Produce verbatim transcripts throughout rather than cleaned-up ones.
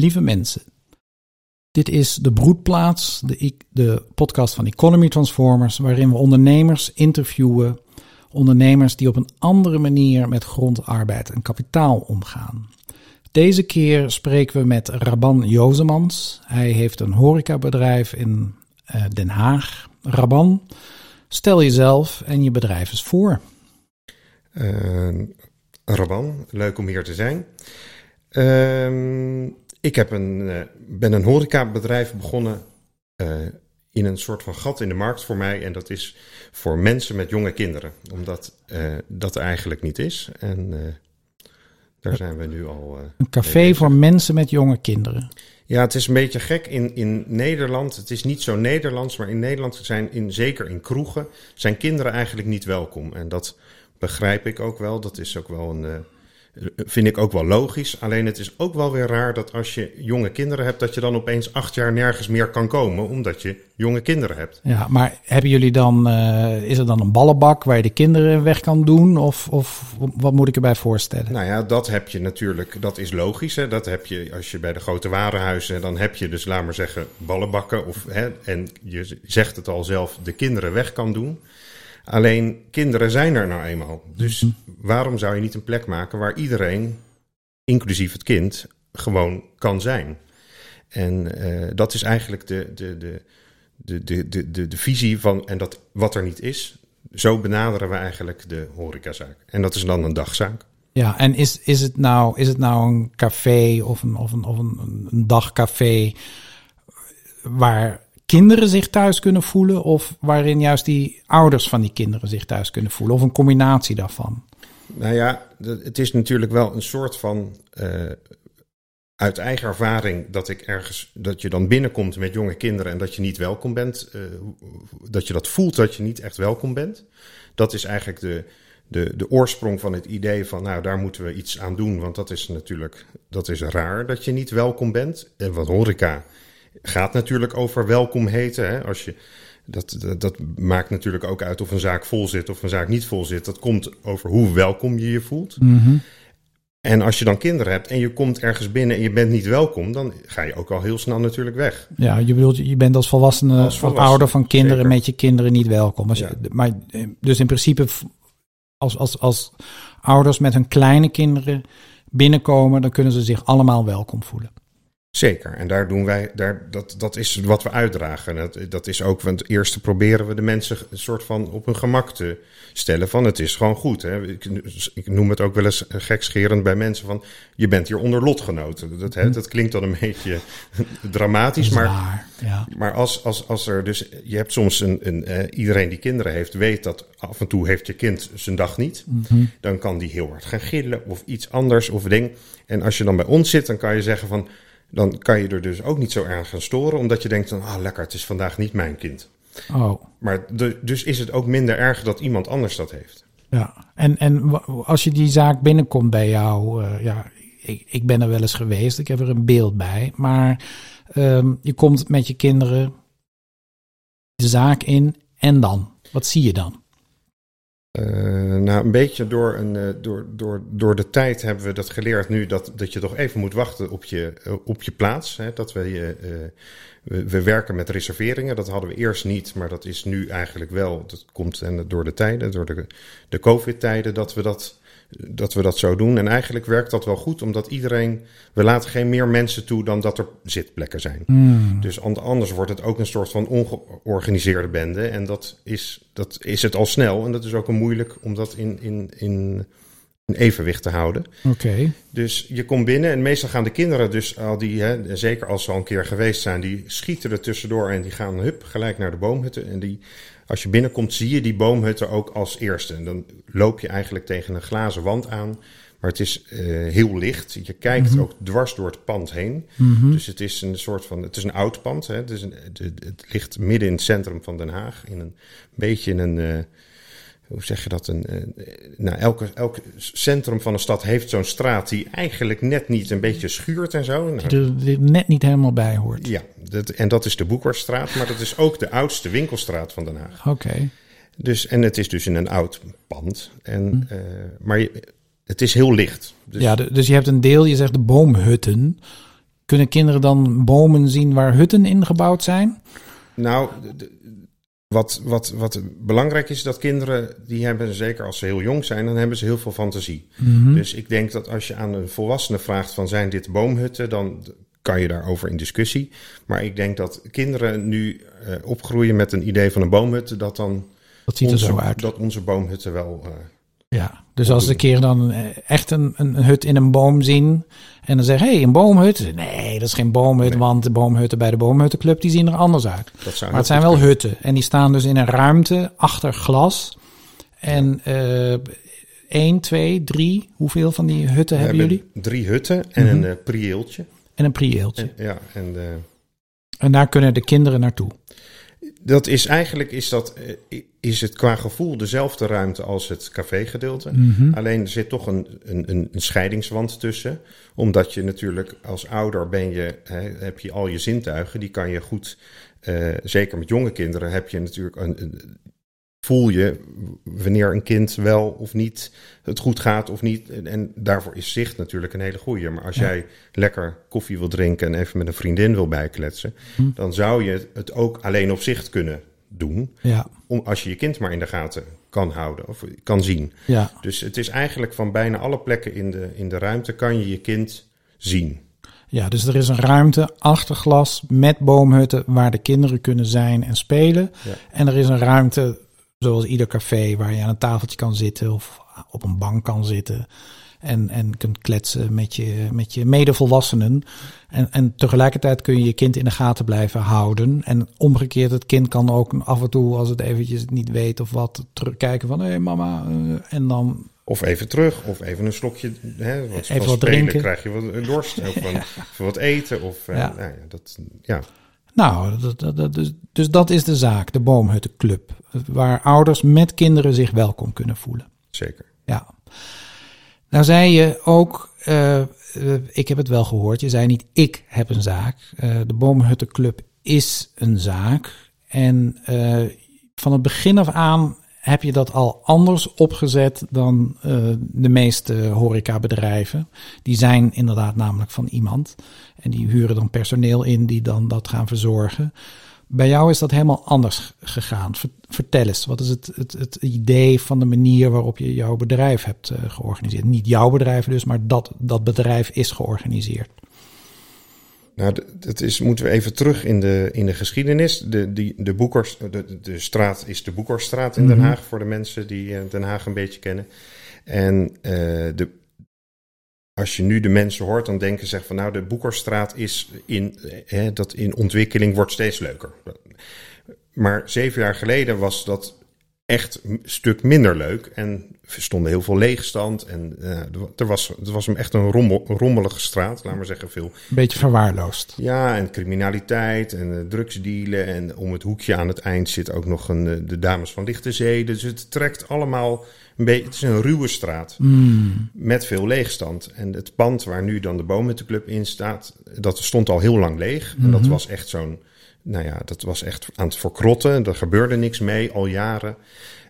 Lieve mensen, dit is de Broedplaats, de, de podcast van Economy Transformers, waarin we ondernemers interviewen. Ondernemers die op een andere manier met grond, arbeid en kapitaal omgaan. Deze keer spreken we met Raban Josemans. Hij heeft een horecabedrijf in uh, Den Haag. Raban, stel jezelf en je bedrijf eens voor. Uh, Raban, leuk om hier te zijn. Uh, ik heb een, uh, ben een horecabedrijf begonnen uh, in een soort van gat in de markt voor mij. En dat is voor mensen met jonge kinderen. Omdat uh, dat eigenlijk niet is. En uh, daar zijn we nu al... Uh, een café voor mensen met jonge kinderen. Ja, het is een beetje gek in, in Nederland. Het is niet zo Nederlands, maar in Nederland zijn, in, zeker in kroegen, zijn kinderen eigenlijk niet welkom. En dat begrijp ik ook wel. Dat is ook wel een... Uh, vind ik ook wel logisch. Alleen het is ook wel weer raar dat als je jonge kinderen hebt, dat je dan opeens acht jaar nergens meer kan komen, omdat je jonge kinderen hebt. Ja, maar hebben jullie dan, uh, is er dan een ballenbak waar je de kinderen weg kan doen? Of, of wat moet ik erbij voorstellen? Nou ja, dat heb je natuurlijk, dat is logisch. Hè? Dat heb je als je bij de grote warenhuizen, dan heb je dus, laat maar zeggen, ballenbakken. Of, hè, en je zegt het al zelf, de kinderen weg kan doen. Alleen kinderen zijn er nou eenmaal. Dus waarom zou je niet een plek maken waar iedereen, inclusief het kind, gewoon kan zijn? En uh, dat is eigenlijk de, de, de, de, de, de, de visie van, en dat wat er niet is, zo benaderen we eigenlijk de horecazaak. En dat is dan een dagzaak. Ja, en is, is, het, nou, is het nou een café of een, of een, of een, een dagcafé waar kinderen zich thuis kunnen voelen, of waarin juist die ouders van die kinderen zich thuis kunnen voelen, of een combinatie daarvan? Nou ja, het is natuurlijk wel een soort van uh, uit eigen ervaring dat ik ergens dat je dan binnenkomt met jonge kinderen en dat je niet welkom bent, uh, dat je dat voelt dat je niet echt welkom bent. Dat is eigenlijk de, de, de oorsprong van het idee van, nou, daar moeten we iets aan doen, want dat is natuurlijk dat is raar dat je niet welkom bent. En wat horeca gaat natuurlijk over welkom heten. Hè? Als je, dat, dat, dat maakt natuurlijk ook uit of een zaak vol zit of een zaak niet vol zit. Dat komt over hoe welkom je je voelt. Mm-hmm. En als je dan kinderen hebt en je komt ergens binnen en je bent niet welkom, dan ga je ook al heel snel natuurlijk weg. Ja, je bedoelt, je bent als volwassene, als volwassene, ouder van kinderen, zeker, met je kinderen niet welkom. Als je, ja. Maar dus in principe, als, als, als ouders met hun kleine kinderen binnenkomen, dan kunnen ze zich allemaal welkom voelen. Zeker, en daar doen wij, daar, dat, dat is wat we uitdragen. Dat, dat is ook, want eerst proberen we de mensen een soort van op hun gemak te stellen. Van het is gewoon goed. Hè? Ik, ik noem het ook wel eens gekscherend bij mensen van, je bent hier onder lotgenoten. Dat, hè, dat klinkt dan een beetje dramatisch. Maar, waar, ja. maar als, als, als er dus, je hebt soms een, een uh, iedereen die kinderen heeft, weet dat af en toe heeft je kind zijn dag niet. Mm-hmm. Dan kan die heel hard gaan gillen of iets anders of ding. En als je dan bij ons zit, dan kan je zeggen van, dan kan je er dus ook niet zo erg gaan storen, omdat je denkt, ah oh, lekker, het is vandaag niet mijn kind. Oh. Maar de, dus is het ook minder erg dat iemand anders dat heeft. Ja, en, en als je die zaak binnenkomt bij jou, uh, ja, ik, ik ben er wel eens geweest, ik heb er een beeld bij, maar um, je komt met je kinderen de zaak in en dan? Wat zie je dan? Uh, nou, een beetje door, een, uh, door, door, door de tijd hebben we dat geleerd nu, dat, dat je toch even moet wachten op je, uh, op je plaats. Hè? Dat we, uh, we, we werken met reserveringen, dat hadden we eerst niet, maar dat is nu eigenlijk wel. Dat komt en door de tijden, door de, de COVID-tijden, dat we dat, dat we dat zo doen. En eigenlijk werkt dat wel goed, omdat iedereen, we laten geen meer mensen toe dan dat er zitplekken zijn. Mm. Dus anders wordt het ook een soort van ongeorganiseerde bende. En dat is, dat is het al snel. En dat is ook een moeilijk om dat in, in, in, in evenwicht te houden. Okay. Dus je komt binnen en meestal gaan de kinderen dus al die, hè, zeker als ze al een keer geweest zijn, die schieten er tussendoor en die gaan hup gelijk naar de boomhutten. En die, als je binnenkomt, zie je die boomhutten ook als eerste. En dan loop je eigenlijk tegen een glazen wand aan. Maar het is uh, heel licht. Je kijkt mm-hmm. ook dwars door het pand heen. Mm-hmm. Dus het is een soort van, het is een oud pand. Hè. Het, is een, het, het ligt midden in het centrum van Den Haag. In een beetje in een, uh, hoe zeg je dat? Een, uh, nou, elke, elke centrum van een stad heeft zo'n straat die eigenlijk net niet een beetje schuurt en zo. Nou, die er, er net niet helemaal bij hoort. Ja, dat, en dat is de Boekhorststraat. Maar dat is ook de oudste winkelstraat van Den Haag. Oké. Okay. Dus, en het is dus in een oud pand. En, mm. uh, maar je... Het is heel licht. Dus... Ja, dus je hebt een deel, je zegt de boomhutten. Kunnen kinderen dan bomen zien waar hutten in gebouwd zijn? Nou, wat, wat, wat belangrijk is, dat kinderen, die hebben, zeker als ze heel jong zijn, dan hebben ze heel veel fantasie. Mm-hmm. Dus ik denk dat als je aan een volwassene vraagt van zijn dit boomhutten, dan kan je daarover in discussie. Maar ik denk dat kinderen nu uh, opgroeien met een idee van een boomhut, dat dan dat ziet onze, er zo uit. Dat onze boomhutten wel... Uh, Ja, dus als ze een keer dan echt een, een hut in een boom zien en dan zeggen, hé, hey, een boomhut. Nee, dat is geen boomhut, nee. Want de boomhutten bij de Boomhuttenclub, die zien er anders uit. Maar het zijn wel kunnen. hutten en die staan dus in een ruimte achter glas. En uh, één, twee, drie, hoeveel van die hutten We hebben jullie? Drie hutten en mm-hmm. een uh, prieeltje. En een prieeltje. En, ja, en, uh... en daar kunnen de kinderen naartoe. Dat is eigenlijk is dat, is het qua gevoel dezelfde ruimte als het cafégedeelte. Mm-hmm. Alleen er zit toch een, een, een scheidingswand tussen. Omdat je natuurlijk als ouder ben je, hè, heb je al je zintuigen. Die kan je goed, uh, zeker met jonge kinderen, heb je natuurlijk een, een, voel je wanneer een kind wel of niet het goed gaat of niet. En, en daarvoor is zicht natuurlijk een hele goeie. Maar als ja. jij lekker koffie wil drinken en even met een vriendin wil bijkletsen, hm. dan zou je het ook alleen op zicht kunnen doen. Ja. Om, als je je kind maar in de gaten kan houden of kan zien. Ja. Dus het is eigenlijk van bijna alle plekken in de, in de ruimte kan je je kind zien. Ja, dus er is een ruimte achter glas met boomhutten waar de kinderen kunnen zijn en spelen. Ja. En er is een ruimte zoals ieder café waar je aan een tafeltje kan zitten of op een bank kan zitten. En, en kunt kletsen met je, met je medevolwassenen. En, en tegelijkertijd kun je je kind in de gaten blijven houden. En omgekeerd, het kind kan ook af en toe, als het eventjes niet weet of wat, terugkijken van hé hey, mama. En dan... Of even terug, of even een slokje. Hè, wat, even wat spelen, drinken. Krijg je wat dorst, of van, ja. wat eten. Of, ja. Nou, ja, dat, ja. Nou, dat, dat, dus, dus dat is de zaak, de Boomhuttenclub. Waar ouders met kinderen zich welkom kunnen voelen. Zeker. Ja. Nou zei je ook, uh, ik heb het wel gehoord, je zei niet ik heb een zaak. Uh, de Boomhuttenclub is een zaak. En uh, van het begin af aan heb je dat al anders opgezet dan uh, de meeste horecabedrijven. Die zijn inderdaad namelijk van iemand. En die huren dan personeel in die dan dat gaan verzorgen. Bij jou is dat helemaal anders gegaan. Vertel eens, wat is het, het, het idee van de manier waarop je jouw bedrijf hebt uh, georganiseerd? Niet jouw bedrijf dus, maar dat, dat bedrijf is georganiseerd. Nou, dat is, moeten we even terug in de, in de geschiedenis. De, die, de, Boekhorst, de, de straat is de Boekhorststraat in Den Haag, mm-hmm. voor de mensen die Den Haag een beetje kennen. En uh, de, als je nu de mensen hoort, dan denken ze van nou, de Boekhorststraat is in, hè, dat in ontwikkeling wordt steeds leuker. Maar zeven jaar geleden was dat echt een stuk minder leuk. En er stonden heel veel leegstand. En uh, er was, er was echt een rommel, rommelige straat, laat maar zeggen. Veel. Beetje verwaarloosd. Ja, en criminaliteit en uh, drugsdealen. En om het hoekje aan het eind zit ook nog een, uh, de Dames van Lichte Zee. Dus het trekt allemaal een beetje. Het is een ruwe straat mm. met veel leegstand. En het pand waar nu dan de Boomhuttenclub in staat, dat stond al heel lang leeg. Mm-hmm. En dat was echt zo'n... Nou ja, dat was echt aan het verkrotten. Er gebeurde niks mee, al jaren.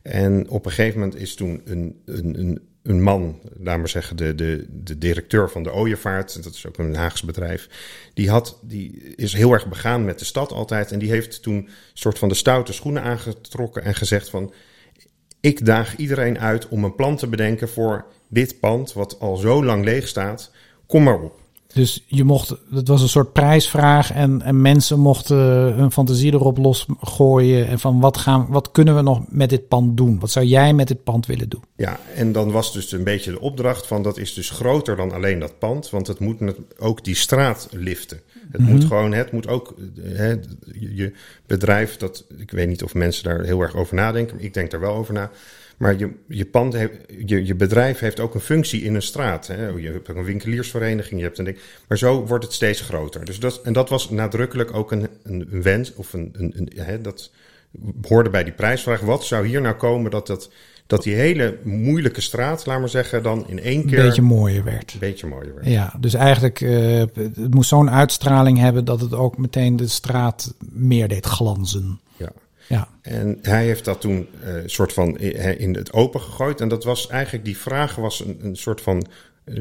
En op een gegeven moment is toen een, een, een man, laat maar zeggen, de, de, de directeur van de Ooievaart, dat is ook een Haagse bedrijf, die, had, die is heel erg begaan met de stad altijd. En die heeft toen een soort van de stoute schoenen aangetrokken en gezegd van, ik daag iedereen uit om een plan te bedenken voor dit pand, wat al zo lang leeg staat. Kom maar op. Dus je mocht, het was een soort prijsvraag en, en mensen mochten hun fantasie erop losgooien. En van wat, gaan, wat kunnen we nog met dit pand doen? Wat zou jij met dit pand willen doen? Ja, en dan was dus een beetje de opdracht van dat is dus groter dan alleen dat pand. Want het moet met, ook die straat liften. Het mm-hmm. moet gewoon, het moet ook, hè, je bedrijf, dat ik weet niet of mensen daar heel erg over nadenken. Maar ik denk daar wel over na. Maar je, je, pand heeft, je, je bedrijf heeft ook een functie in een straat. Hè? Je hebt een winkeliersvereniging, je hebt een ding. Maar zo wordt het steeds groter. Dus dat, en dat was nadrukkelijk ook een, een wens. Of een, een, een, hè, dat hoorde bij die prijsvraag. Wat zou hier nou komen dat, dat, dat die hele moeilijke straat, laat maar zeggen, dan in één keer... Een beetje mooier werd. Een beetje mooier werd. Ja, dus eigenlijk uh, het moest zo'n uitstraling hebben dat het ook meteen de straat meer deed glanzen. Ja. Ja. En hij heeft dat toen een uh, soort van in het open gegooid. En dat was eigenlijk, die vraag was een, een soort van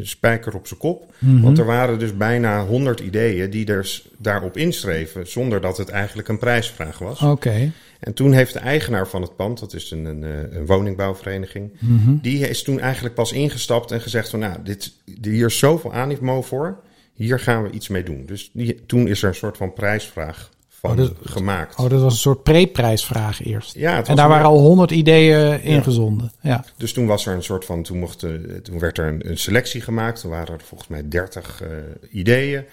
spijker op zijn kop. Mm-hmm. Want er waren dus bijna honderd ideeën die er daarop inschreven, zonder dat het eigenlijk een prijsvraag was. Oké. Okay. En toen heeft de eigenaar van het pand, dat is een, een, een woningbouwvereniging, mm-hmm. die is toen eigenlijk pas ingestapt en gezegd van, nou, dit, hier is zoveel animo voor, hier gaan we iets mee doen. Dus die, toen is er een soort van prijsvraag van oh, dat, gemaakt. Oh, dat was een soort pre-prijsvraag eerst. Ja, en daar een... waren al honderd ideeën ingezonden. Ja. Ja. Dus toen was er een soort van, toen, mocht, uh, toen werd er een, een selectie gemaakt. Er waren er volgens mij dertig uh, ideeën.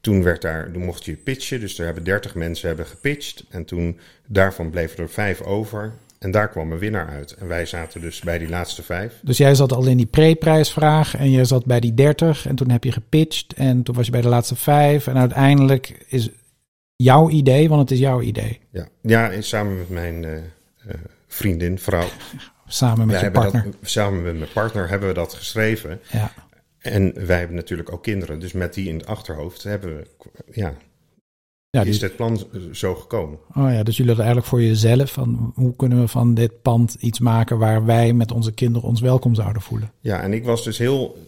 Toen, werd daar, toen mocht je pitchen, dus er hebben dertig mensen hebben gepitcht. En toen, daarvan bleven er vijf over. En daar kwam een winnaar uit. En wij zaten dus bij die laatste vijf. Dus jij zat al in die pre-prijsvraag en jij zat bij die dertig. En toen heb je gepitcht en toen was je bij de laatste vijf. En uiteindelijk is jouw idee, want het is jouw idee. Ja, ja samen met mijn uh, vriendin, vrouw. Samen met je partner. Dat, samen met mijn partner hebben we dat geschreven. Ja. En wij hebben natuurlijk ook kinderen. Dus met die in het achterhoofd hebben we, ja, ja die... is dit plan zo gekomen. Oh ja, dus jullie hadden eigenlijk voor jezelf van, hoe kunnen we van dit pand iets maken waar wij met onze kinderen ons welkom zouden voelen. Ja, en ik was dus heel,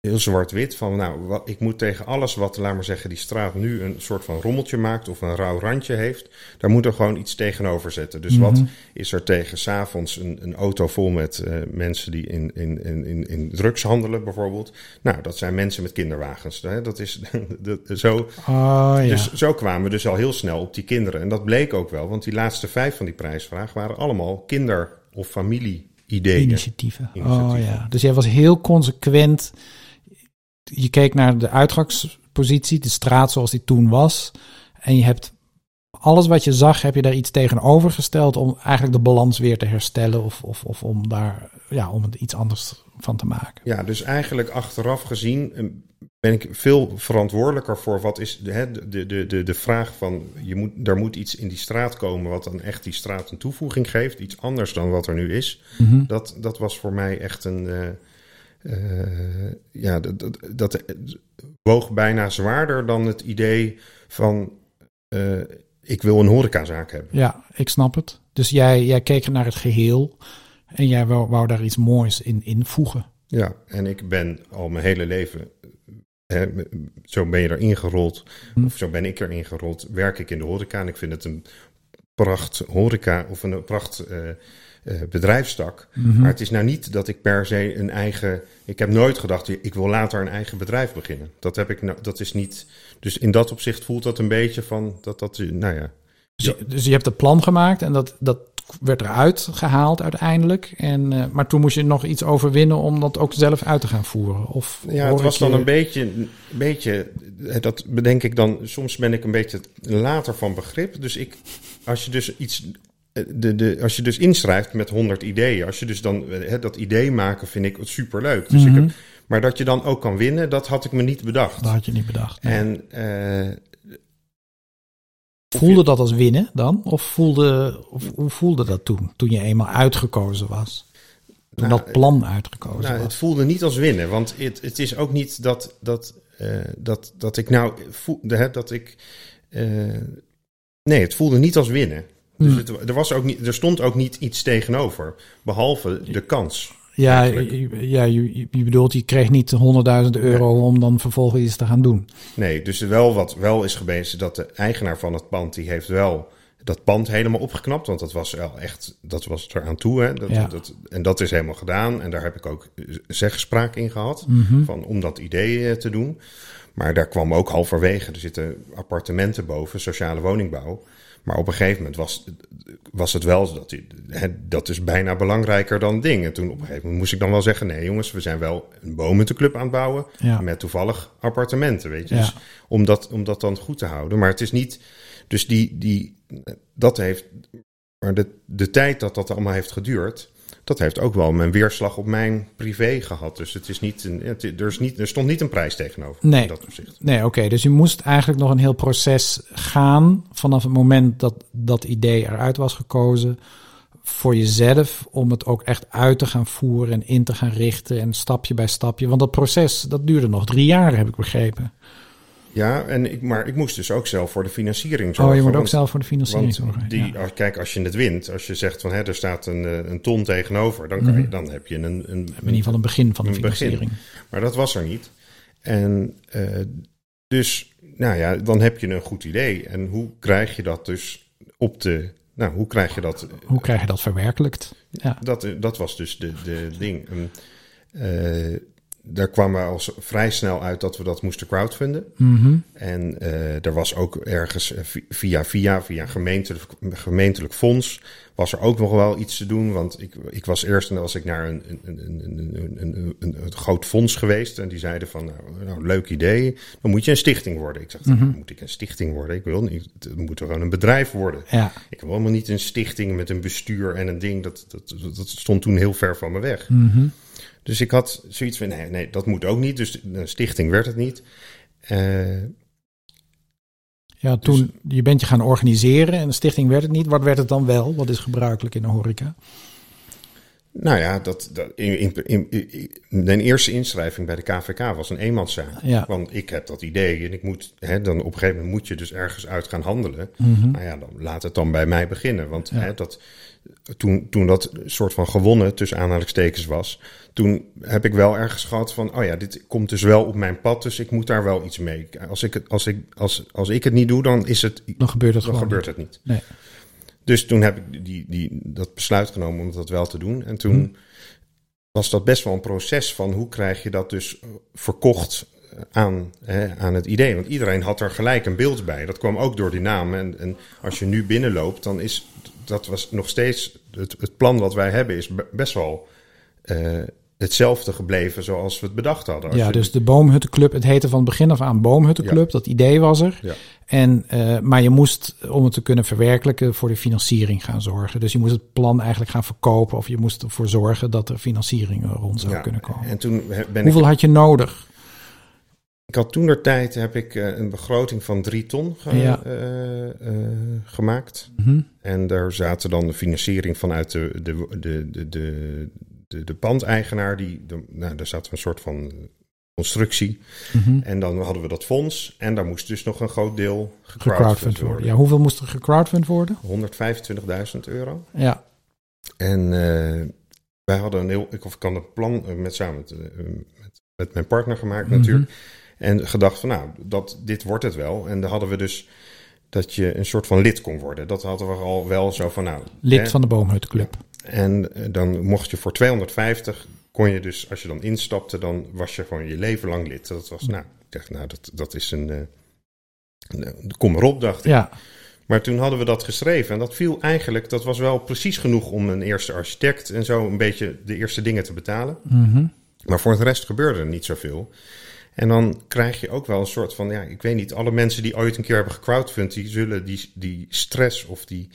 heel zwart-wit van, nou, wat, ik moet tegen alles wat, laat maar zeggen, die straat nu een soort van rommeltje maakt of een rauw randje heeft, daar moet er gewoon iets tegenover zetten. Dus mm-hmm. wat is er tegen 's avonds een, een auto vol met uh, mensen die in, in, in, in drugs handelen bijvoorbeeld? Nou, dat zijn mensen met kinderwagens. Hè? Dat is dat, zo. Oh, ja. Dus zo kwamen we dus al heel snel op die kinderen. En dat bleek ook wel, want die laatste vijf van die prijsvraag waren allemaal kinder- of familie-ideeën. Initiatieven. Initiatieven. Oh ja, dus jij was heel consequent. Je keek naar de uitgangspositie, de straat zoals die toen was. En je hebt alles wat je zag, heb je daar iets tegenover gesteld om eigenlijk de balans weer te herstellen of, of, of om daar ja, om het iets anders van te maken. Ja, dus eigenlijk achteraf gezien ben ik veel verantwoordelijker voor wat is hè, de, de, de, de vraag van je moet, er moet iets in die straat komen wat dan echt die straat een toevoeging geeft. Iets anders dan wat er nu is. Mm-hmm. Dat, dat was voor mij echt een... Uh, Uh, ja, dat, dat, dat woog bijna zwaarder dan het idee van uh, ik wil een horecazaak hebben. Ja, ik snap het. Dus jij, jij keek naar het geheel en jij wou, wou daar iets moois in invoegen. Ja, en ik ben al mijn hele leven, hè, zo ben je erin gerold, hm. of zo ben ik erin gerold, werk ik in de horeca en ik vind het een pracht horeca of een pracht... Uh, Uh, bedrijfstak. Mm-hmm. Maar het is nou niet dat ik per se een eigen... Ik heb nooit gedacht, ik wil later een eigen bedrijf beginnen. Dat heb ik nou, dat is niet... Dus in dat opzicht voelt dat een beetje van... dat dat, nou ja. Dus je, dus je hebt het plan gemaakt en dat, dat werd eruit gehaald uiteindelijk. En, uh, maar toen moest je nog iets overwinnen om dat ook zelf uit te gaan voeren. Of ja, het was dan je... een beetje... Een beetje dat bedenk ik dan... Soms ben ik een beetje later van begrip. Dus ik... Als je dus iets... De, de, als je dus inschrijft met honderd ideeën, als je dus dan he, dat idee maken, vind ik het superleuk. Dus mm-hmm. ik heb, maar dat je dan ook kan winnen, dat had ik me niet bedacht. Dat had je niet bedacht. Nee. En uh, voelde je, dat als winnen dan? Of voelde, of hoe voelde dat toen? Toen je eenmaal uitgekozen was? Toen nou, dat plan uitgekozen nou, was? Het voelde niet als winnen, want het, het is ook niet dat, dat, uh, dat, dat ik nou voelde he, dat ik. Uh, nee, het voelde niet als winnen. Dus het, er, was ook niet, er stond ook niet iets tegenover, behalve de kans. Ja, ja je, je bedoelt, je kreeg niet honderdduizend euro om dan vervolgens iets te gaan doen. Nee, dus wel wat wel is geweest, dat de eigenaar van het pand, die heeft wel dat pand helemaal opgeknapt. Want dat was wel echt, dat was eraan toe. Hè? Dat, ja. dat, en dat is helemaal gedaan. En daar heb ik ook zegspraak in gehad, mm-hmm. van, om dat idee te doen. Maar daar kwam ook halverwege, er zitten appartementen boven, sociale woningbouw. Maar op een gegeven moment was, was het wel, dat, hè, dat is bijna belangrijker dan dingen. Toen op een gegeven moment moest ik dan wel zeggen, nee jongens, we zijn wel een boomhuttenclub aan het bouwen. Ja. Met toevallig appartementen, weet je. Ja. Dus om dat, om dat dan goed te houden. Maar het is niet, dus die, die dat heeft, maar de, de tijd dat dat allemaal heeft geduurd, dat heeft ook wel mijn weerslag op mijn privé gehad. Dus het is niet een, het, er, is niet, er stond niet een prijs tegenover nee. in dat opzicht. Nee, oké. Okay. Dus je moest eigenlijk nog een heel proces gaan vanaf het moment dat dat idee eruit was gekozen voor jezelf om het ook echt uit te gaan voeren en in te gaan richten en stapje bij stapje. Want dat proces, dat duurde nog drie jaar, heb ik begrepen. Ja, en ik, maar ik moest dus ook zelf voor de financiering zorgen. Oh, je moet ook zelf voor de financiering zorgen. Die, ja. Kijk, als je het wint, als je zegt van hè, er staat een, een ton tegenover, dan, kan mm-hmm. je, dan heb je een, een, een... In ieder geval een begin van een de financiering. Begin. Maar dat was er niet. En uh, dus, nou ja, dan heb je een goed idee. En hoe krijg je dat dus op de... Nou, hoe krijg je dat... Hoe krijg je dat verwerkelijkt? Ja. Dat, dat was dus de, de ding. Um, uh, Daar kwamen we als vrij snel uit dat we dat moesten crowdfunden. Mm-hmm. En uh, er was ook ergens via via, via gemeentelijk, gemeentelijk fonds... was er ook nog wel iets te doen. Want ik, ik was eerst en dan was ik naar een, een, een, een, een, een, een groot fonds geweest. En die zeiden van, nou, nou leuk idee, dan moet je een stichting worden. Ik dacht, mm-hmm. nou, moet ik een stichting worden? Ik wil niet, het moet gewoon een bedrijf worden. Ja. Ik wil helemaal niet een stichting met een bestuur en een ding. Dat, dat, dat stond toen heel ver van me weg. Mm-hmm. Dus ik had zoiets van, nee, nee, dat moet ook niet. Dus een stichting werd het niet. Uh, ja, toen dus, je bent je gaan organiseren en een stichting werd het niet. Wat werd het dan wel? Wat is gebruikelijk in de horeca? Nou ja, dat, dat in, in, in, in, mijn eerste inschrijving bij de K V K was een eenmanszaak. Ja. Want ik heb dat idee en ik moet, hè, dan op een gegeven moment moet je dus ergens uit gaan handelen. Mm-hmm. Nou ja, dan laat het dan bij mij beginnen. Want ja. hè, dat... Toen, toen dat soort van gewonnen tussen aanhalingstekens was, toen heb ik wel ergens gehad van, oh ja, dit komt dus wel op mijn pad, dus ik moet daar wel iets mee. Als ik het, als ik, als, als ik het niet doe, dan is het, dan gebeurt het, dan gebeurt het niet. Nee. Dus toen heb ik die, die, dat besluit genomen om dat wel te doen. En toen hm. was dat best wel een proces van hoe krijg je dat dus verkocht aan, hè, aan het idee. Want iedereen had er gelijk een beeld bij. Dat kwam ook door die naam. En, en als je nu binnenloopt, dan is... Dat was nog steeds, het, het plan wat wij hebben is best wel uh, hetzelfde gebleven zoals we het bedacht hadden. Als ja, je... dus de Boomhuttenclub, het heette van het begin af aan Boomhuttenclub, ja. dat idee was er. Ja. En, uh, maar je moest, om het te kunnen verwerkelijken, voor de financiering gaan zorgen. Dus je moest het plan eigenlijk gaan verkopen of je moest ervoor zorgen dat er financiering rond zou ja, kunnen komen. En toen ben Hoeveel ik... had je nodig? Ik had toenertijd, heb ik uh, een begroting van drie ton ge- ja. uh, uh, gemaakt. Mm-hmm. En daar zaten dan de financiering vanuit de, de, de, de, de, de pandeigenaar. Die, de, nou, daar zat een soort van constructie. Mm-hmm. En dan hadden we dat fonds. En daar moest dus nog een groot deel gecrowdfund worden. Ja, hoeveel moest er gecrowdfund worden? honderdvijfentwintigduizend euro. Ja. En uh, wij hadden een heel... Ik, of ik had een plan uh, met, samen met, uh, met, met mijn partner gemaakt mm-hmm. natuurlijk. En gedacht van, nou, dat, dit wordt het wel. En dan hadden we dus dat je een soort van lid kon worden. Dat hadden we al wel zo van, nou... Lid hè? van de Boomhuttenclub. En dan mocht je voor tweehonderdvijftig, kon je dus, als je dan instapte, dan was je gewoon je leven lang lid. Dat was, nou, ik dacht, nou, dat, dat is een... Uh, kom erop, dacht ik. Ja. Maar toen hadden we dat geschreven. En dat viel eigenlijk, dat was wel precies genoeg om een eerste architect en zo een beetje de eerste dingen te betalen. Mm-hmm. Maar voor het rest gebeurde er niet zoveel. En dan krijg je ook wel een soort van, ja, ik weet niet, alle mensen die ooit een keer hebben gecrowdfund, die zullen die, die stress of, die,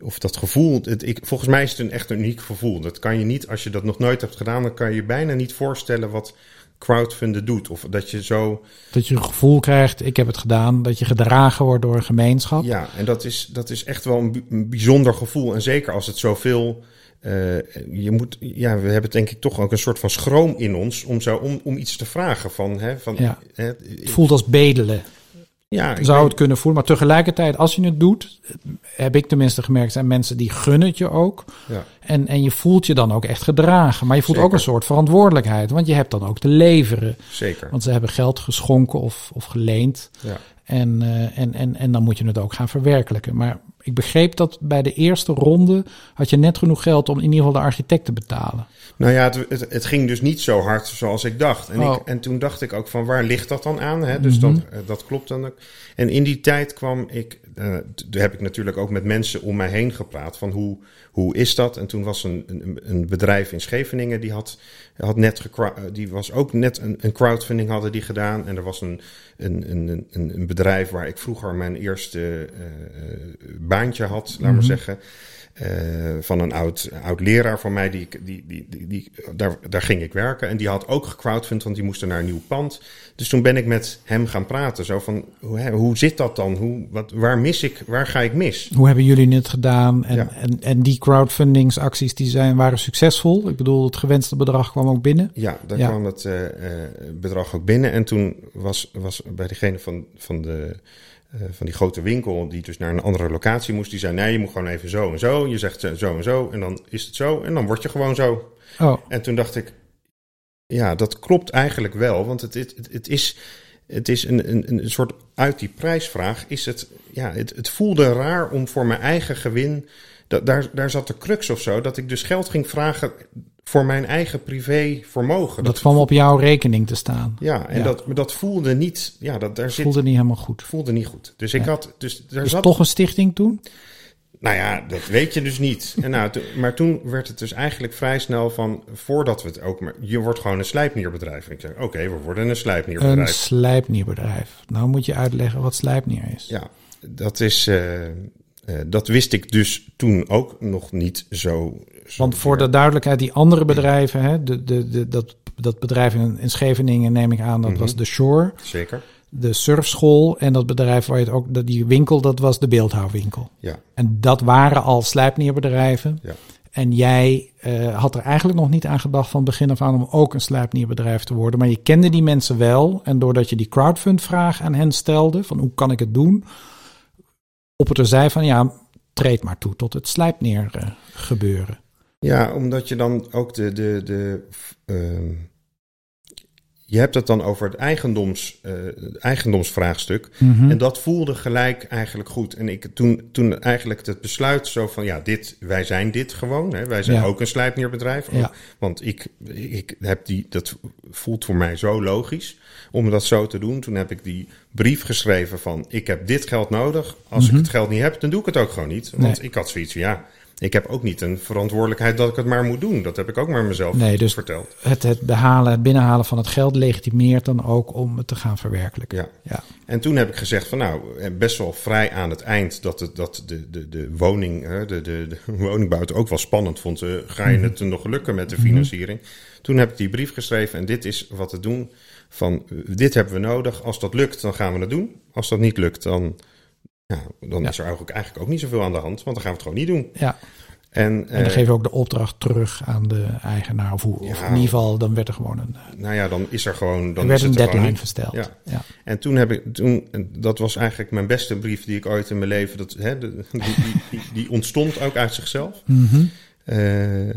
of dat gevoel, het, ik, volgens mij is het een echt uniek gevoel. Dat kan je niet, als je dat nog nooit hebt gedaan, dan kan je je bijna niet voorstellen wat crowdfunden doet. Of dat je zo... Dat je een gevoel krijgt, ik heb het gedaan, dat je gedragen wordt door een gemeenschap. Ja, en dat is, dat is echt wel een, een bijzonder gevoel. En zeker als het zoveel... Uh, je moet, ja, we hebben denk ik toch ook een soort van schroom in ons om zo om, om iets te vragen van, hè, van ja. hè, het voelt als bedelen. Ja, zou weet... het kunnen voelen, maar tegelijkertijd als je het doet, heb ik tenminste gemerkt, zijn mensen die gunnen het je ook. Ja. En, en je voelt je dan ook echt gedragen, maar je voelt Zeker. ook een soort verantwoordelijkheid, want je hebt dan ook te leveren. Zeker. Want ze hebben geld geschonken of, of geleend. Ja. En, uh, en, en, en dan moet je het ook gaan verwerkelijken. Maar ik begreep dat bij de eerste ronde had je net genoeg geld om in ieder geval de architect te betalen. Nou ja, het, het, het ging dus niet zo hard zoals ik dacht. En, oh. ik, en toen dacht ik ook van, waar ligt dat dan aan? Hè? Dus mm-hmm. dat, dat klopt dan ook. En in die tijd kwam ik, uh, daar heb ik natuurlijk ook met mensen om mij heen gepraat van hoe, hoe is dat? En toen was een, een, een bedrijf in Scheveningen, die had, had net gecrow- die was ook net een, een crowdfunding hadden die gedaan. En er was een, een, een, een, een bedrijf waar ik vroeger mijn eerste uh, baantje had, laat mm-hmm. maar zeggen. Uh, van een oud, oud leraar van mij, die, die, die, die, die, daar, daar ging ik werken. En die had ook gecrowdfund, want die moesten naar een nieuw pand. Dus toen ben ik met hem gaan praten. Zo van, hoe, hoe zit dat dan? Hoe, wat, waar mis ik, waar ga ik mis? Hoe hebben jullie het gedaan? En, ja. en, en die crowdfundingsacties die zijn, waren succesvol. Ik bedoel, het gewenste bedrag kwam ook binnen. Ja, daar ja. kwam het uh, bedrag ook binnen. En toen was, was bij degene van, van, de, uh, van die grote winkel, die dus naar een andere locatie moest, die zei, nee, je moet gewoon even zo en zo. Je zegt zo en zo en dan is het zo en dan word je gewoon zo. Oh. En toen dacht ik, ja, dat klopt eigenlijk wel, want het, het, het is... Het is een, een, een soort uit die prijsvraag. Is het, ja, het, het voelde raar om voor mijn eigen gewin. Dat, daar, daar zat de crux of zo. Dat ik dus geld ging vragen voor mijn eigen privé vermogen. Dat kwam op jouw rekening te staan. Ja, en ja. Dat, dat voelde niet. Ja, dat daar zit, voelde niet helemaal goed. Voelde niet goed. Dus ik ja. had. Dus, daar dus zat, toch een stichting toen? Nou ja, dat weet je dus niet. En nou, to, maar toen werd het dus eigenlijk vrij snel van, voordat we het ook... Maar je wordt gewoon een slijpnierbedrijf. Ik zei, oké, okay, we worden een slijpnierbedrijf. Een slijpnierbedrijf. Nou moet je uitleggen wat slijpnier is. Ja, dat is... Uh, uh, dat wist ik dus toen ook nog niet zo... zo Want voor de duidelijkheid, die andere bedrijven... Hè, de, de, de, dat, dat bedrijf in, in Scheveningen, neem ik aan, dat mm-hmm. was The Shore. Zeker. De surfschool en dat bedrijf waar je het ook... Die winkel, dat was de Beeldhouwwinkel. Ja. En dat waren al slijpnierbedrijven. Ja. En jij uh, had er eigenlijk nog niet aan gedacht van begin af aan om ook een slijpnierbedrijf te worden. Maar je kende die mensen wel. En doordat je die crowdfundvraag aan hen stelde, van hoe kan ik het doen? Op het er zei van ja, treed maar toe tot het slijpnier uh, gebeuren. Ja, omdat je dan ook de... de, de uh... Je hebt het dan over het eigendoms, uh, eigendomsvraagstuk. Mm-hmm. En dat voelde gelijk eigenlijk goed. En ik toen, toen eigenlijk het besluit zo van... ja, dit, wij zijn dit gewoon. Hè. Wij zijn ja. ook een slijpnierbedrijf. Ja. Ook, want ik, ik heb die, dat voelt voor mij zo logisch om dat zo te doen. Toen heb ik die brief geschreven van... ik heb dit geld nodig. Als mm-hmm. ik het geld niet heb, dan doe ik het ook gewoon niet. Want nee. ik had zoiets van ja... Ik heb ook niet een verantwoordelijkheid dat ik het maar moet doen. Dat heb ik ook maar mezelf nee, dus verteld. Het, het behalen, het binnenhalen van het geld legitimeert dan ook om het te gaan verwerkelijken. Ja. Ja. En toen heb ik gezegd van nou, best wel vrij aan het eind dat, het, dat de, de, de woning, de, de, de woningbouw het ook wel spannend vond. Uh, ga je het nog lukken met de financiering? Mm-hmm. Toen heb ik die brief geschreven en dit is wat te doen. Van dit hebben we nodig. Als dat lukt, dan gaan we het doen. Als dat niet lukt, dan... Ja, dan ja. is er eigenlijk, eigenlijk ook niet zoveel aan de hand, want dan gaan we het gewoon niet doen. Ja. En, en dan uh, geef je ook de opdracht terug aan de eigenaar. Of, hoe, ja, of in ieder geval, dan werd er gewoon een... Nou ja, dan is er gewoon... Dan er werd is een deadline versteld. Ja. Ja. En toen heb ik... toen dat was eigenlijk mijn beste brief die ik ooit in mijn leven... Dat, hè, de, die, die, die, die ontstond ook uit zichzelf. Mm-hmm. Uh,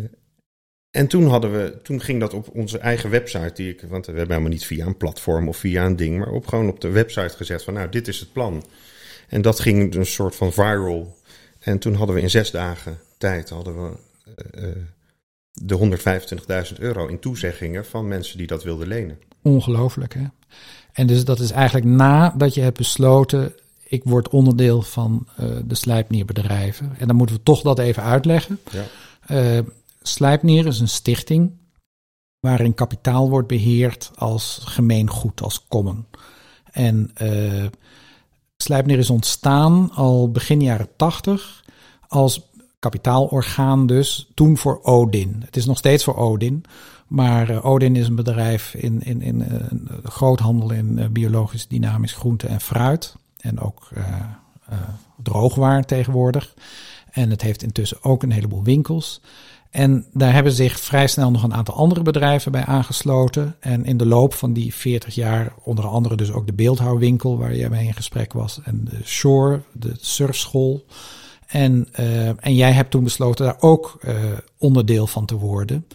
en toen hadden we... Toen ging dat op onze eigen website die ik... Want we hebben helemaal niet via een platform of via een ding... maar op, gewoon op de website gezet van... Nou, dit is het plan... En dat ging een soort van viral. En toen hadden we in zes dagen tijd hadden we uh, de honderdvijfentwintigduizend euro in toezeggingen van mensen die dat wilden lenen. Ongelooflijk, hè? En dus dat is eigenlijk nadat je hebt besloten, ik word onderdeel van uh, de Sleipnierbedrijven. En dan moeten we toch dat even uitleggen. Ja. Uh, Sleipnier is een stichting waarin kapitaal wordt beheerd als gemeengoed, als common. En... Uh, Sleipnir is ontstaan al begin jaren tachtig als kapitaalorgaan dus, toen voor Odin. Het is nog steeds voor Odin, maar Odin is een bedrijf in, in, in uh, groothandel in uh, biologisch dynamisch groente en fruit en ook uh, uh, droogwaar tegenwoordig. En het heeft intussen ook een heleboel winkels. En daar hebben zich vrij snel nog een aantal andere bedrijven bij aangesloten. En in de loop van die veertig jaar, onder andere dus ook de Beeldhouwwinkel... waar jij mee in gesprek was, en de Shore, de surfschool. En, uh, en jij hebt toen besloten daar ook uh, onderdeel van te worden.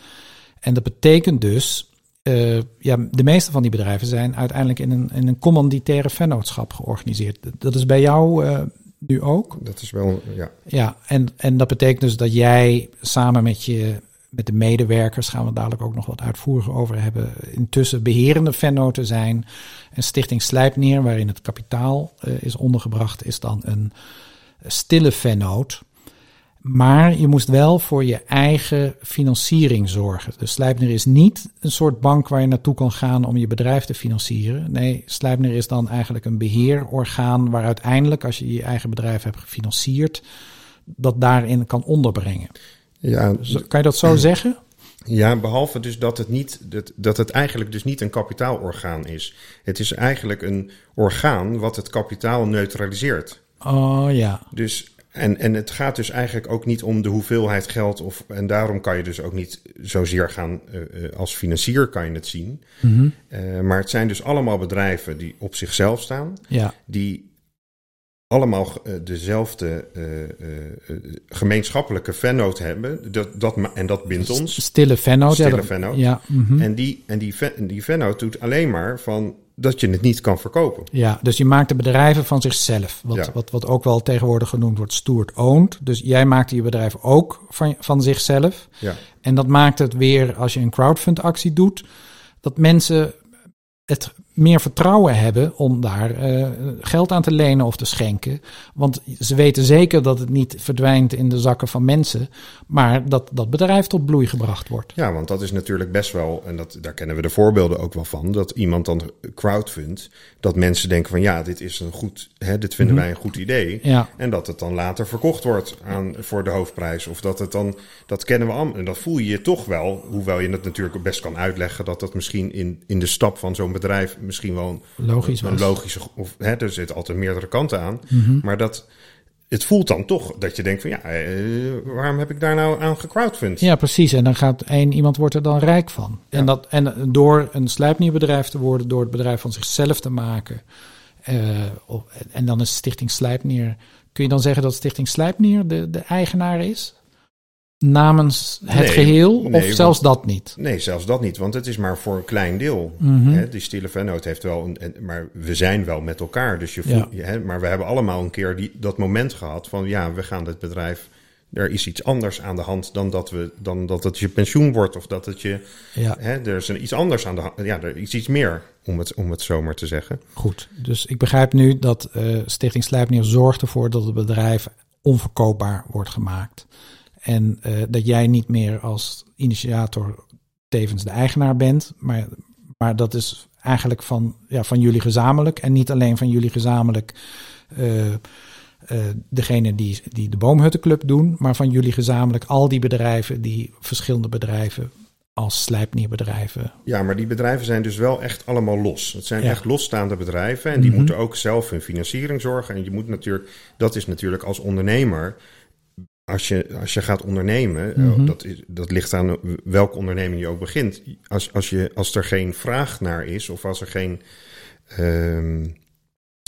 En dat betekent dus... Uh, ja, de meeste van die bedrijven zijn uiteindelijk in een, in een commanditaire vennootschap georganiseerd. Dat is bij jou... Uh, Nu ook? Dat is wel, ja. Ja, en, en dat betekent dus dat jij samen met je met de medewerkers... gaan we dadelijk ook nog wat uitvoeriger over hebben... intussen beherende vennoten zijn. En Stichting Sleipnir, waarin het kapitaal uh, is ondergebracht... is dan een stille vennoot. Maar je moest wel voor je eigen financiering zorgen. Dus Sleipnir is niet een soort bank waar je naartoe kan gaan om je bedrijf te financieren. Nee, Sleipnir is dan eigenlijk een beheerorgaan waar uiteindelijk, als je je eigen bedrijf hebt gefinancierd, dat daarin kan onderbrengen. Ja, kan je dat zo zeggen? Ja, behalve dus dat het, niet, dat, dat het eigenlijk dus niet een kapitaalorgaan is. Het is eigenlijk een orgaan wat het kapitaal neutraliseert. Oh ja. Dus, en, en het gaat dus eigenlijk ook niet om de hoeveelheid geld. Of, en daarom kan je dus ook niet zozeer gaan uh, als financier kan je het zien. Mm-hmm. Uh, maar het zijn dus allemaal bedrijven die op zichzelf staan. Ja. Die allemaal uh, dezelfde uh, uh, gemeenschappelijke vennoot hebben. Dat, dat, en dat bindt ons. Stille vennoot. Stille ja, vennoot. Ja, mm-hmm. En die, en die, ven, die vennoot doet alleen maar van... dat je het niet kan verkopen. Ja, dus je maakt de bedrijven van zichzelf. Wat, ja. wat, wat ook wel tegenwoordig genoemd wordt steward owned. Dus jij maakt je bedrijf ook van, van zichzelf. Ja. En dat maakt het weer, als je een crowdfundactie doet... dat mensen het meer vertrouwen hebben om daar uh, geld aan te lenen of te schenken. Want ze weten zeker dat het niet verdwijnt in de zakken van mensen... maar dat dat bedrijf tot bloei gebracht wordt. Ja, want dat is natuurlijk best wel... en dat, daar kennen we de voorbeelden ook wel van... dat iemand dan crowdfundt, dat mensen denken van... ja, dit is een goed, hè, dit vinden mm-hmm. wij een goed idee. Ja. En dat het dan later verkocht wordt aan, voor de hoofdprijs. Of dat het dan, dat kennen we allemaal. En dat voel je je toch wel, hoewel je het natuurlijk best kan uitleggen... dat dat misschien in, in de stap van zo'n bedrijf... misschien wel een, Logisch een logische... Of, hè, er zitten altijd meerdere kanten aan. Mm-hmm. Maar dat, het voelt dan toch dat je denkt van... ja, uh, waarom heb ik daar nou aan gecrowdfund? Ja, precies. En dan gaat één iemand wordt er dan rijk van. Ja. En, dat, en door een Sleipnir-bedrijf te worden... door het bedrijf van zichzelf te maken... Uh, op, en dan is Stichting Sleipnir... kun je dan zeggen dat Stichting Sleipnir de, de eigenaar is... namens het nee, geheel, nee, of zelfs want, dat niet? Nee, zelfs dat niet, want het is maar voor een klein deel. Mm-hmm. Hè, die stille vennoot heeft wel, een, maar we zijn wel met elkaar. Dus je voelt, ja. hè, maar we hebben allemaal een keer die, dat moment gehad van... ja, we gaan dit bedrijf, er is iets anders aan de hand... dan dat, we, dan dat het je pensioen wordt of dat het je... Ja. Hè, er is een, iets anders aan de hand, ja, er is iets meer, om het, om het zo maar te zeggen. Goed, dus ik begrijp nu dat uh, Stichting Sleipnir zorgt ervoor... dat het bedrijf onverkoopbaar wordt gemaakt... En uh, dat jij niet meer als initiator tevens de eigenaar bent. Maar, maar dat is eigenlijk van, ja, van jullie gezamenlijk. En niet alleen van jullie gezamenlijk uh, uh, degene die, die de Boomhuttenclub doen. Maar van jullie gezamenlijk al die bedrijven die verschillende bedrijven als slijpnierbedrijven. Ja, maar die bedrijven zijn dus wel echt allemaal los. Het zijn ja. echt losstaande bedrijven. En die mm-hmm. moeten ook zelf hun financiering zorgen. En je moet natuurlijk, dat is natuurlijk als ondernemer... Als je, als je gaat ondernemen, mm-hmm. dat, is, dat ligt aan welke onderneming je ook begint. Als, als, je, als er geen vraag naar is, of als er geen. Um,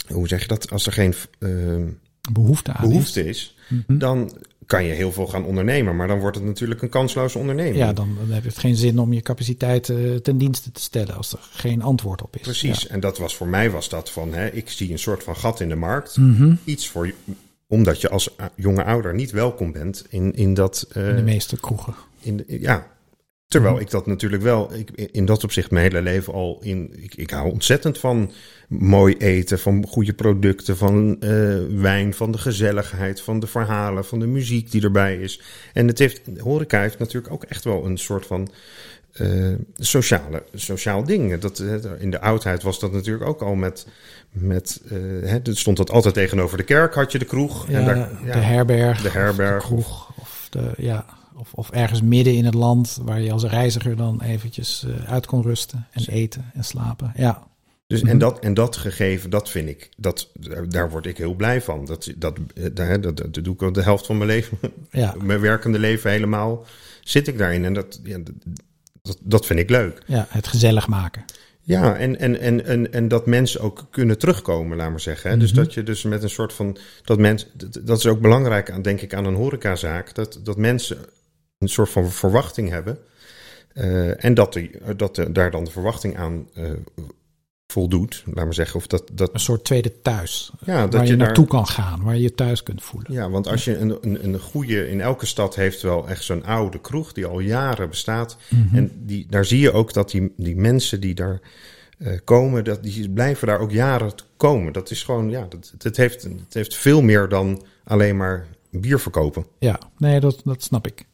hoe zeg je dat? Als er geen um, behoefte aan behoefte is, is mm-hmm. dan kan je heel veel gaan ondernemen. Maar dan wordt het natuurlijk een kansloze onderneming. Ja, dan, dan heb je het geen zin om je capaciteit uh, ten dienste te stellen als er geen antwoord op is. Precies, ja. En dat was voor mij was dat van, hè, ik zie een soort van gat in de markt. Mm-hmm. Iets voor. Omdat je als jonge ouder niet welkom bent in, in dat... Uh, in de meeste kroegen. In de, ja, terwijl mm-hmm. ik dat natuurlijk wel... Ik, in dat opzicht mijn hele leven al in... Ik, ik hou ontzettend van mooi eten, van goede producten, van uh, wijn, van de gezelligheid, van de verhalen, van de muziek die erbij is. En het heeft, horeca heeft natuurlijk ook echt wel een soort van... Uh, sociale, sociaal ding. Dat, in de oudheid was dat natuurlijk ook al met... met uh, hè, stond dat altijd tegenover de kerk, had je de kroeg. Ja, en daar, de, ja, herberg, de herberg. De kroeg. Of, de, ja, of, of ergens midden in het land... waar je als reiziger dan eventjes uh, uit kon rusten... en eten en slapen. Ja. Dus, en, dat, en dat gegeven, dat vind ik... Dat, daar word ik heel blij van. Dat, dat, dat, dat, dat doe ik al de helft van mijn leven. Ja. Mijn werkende leven helemaal zit ik daarin. En dat... Ja, Dat, dat vind ik leuk. Ja, het gezellig maken. Ja, en, en, en, en, en dat mensen ook kunnen terugkomen, laat maar zeggen. Hè? Mm-hmm. Dus dat je dus met een soort van... Dat, mens, dat, dat is ook belangrijk, aan, denk ik, aan een horecazaak. Dat, dat mensen een soort van verwachting hebben. Uh, en dat, die, dat de, daar dan de verwachting aan uh, voldoet, laat maar zeggen. Of dat, dat, een soort tweede thuis. Ja, waar dat je, je naartoe daar, kan gaan, waar je je thuis kunt voelen. Ja, want als je een, een, een goede... In elke stad heeft wel echt zo'n oude kroeg die al jaren bestaat. Mm-hmm. En die, daar zie je ook dat die, die mensen die daar uh, komen... Dat, die blijven daar ook jaren komen. Dat is gewoon... ja, dat, dat heeft, het heeft veel meer dan alleen maar bier verkopen. Ja, nee, dat, dat snap ik.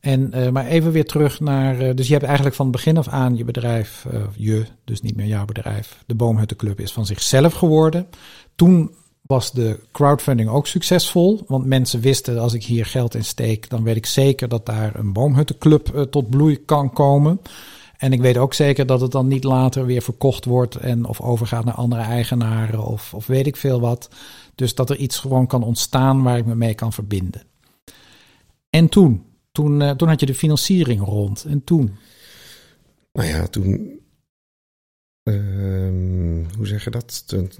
En, uh, maar even weer terug naar... Uh, dus je hebt eigenlijk van het begin af aan je bedrijf... Uh, je, dus niet meer jouw bedrijf... de Boomhuttenclub is van zichzelf geworden. Toen was de crowdfunding ook succesvol. Want mensen wisten, als ik hier geld in steek... dan weet ik zeker dat daar een Boomhuttenclub uh, tot bloei kan komen. En ik weet ook zeker dat het dan niet later weer verkocht wordt en of overgaat naar andere eigenaren of, of weet ik veel wat. Dus dat er iets gewoon kan ontstaan waar ik me mee kan verbinden. En toen? Toen, uh, toen had je de financiering rond. En toen? Nou ja, toen... Uh, hoe zeg je dat? Toen,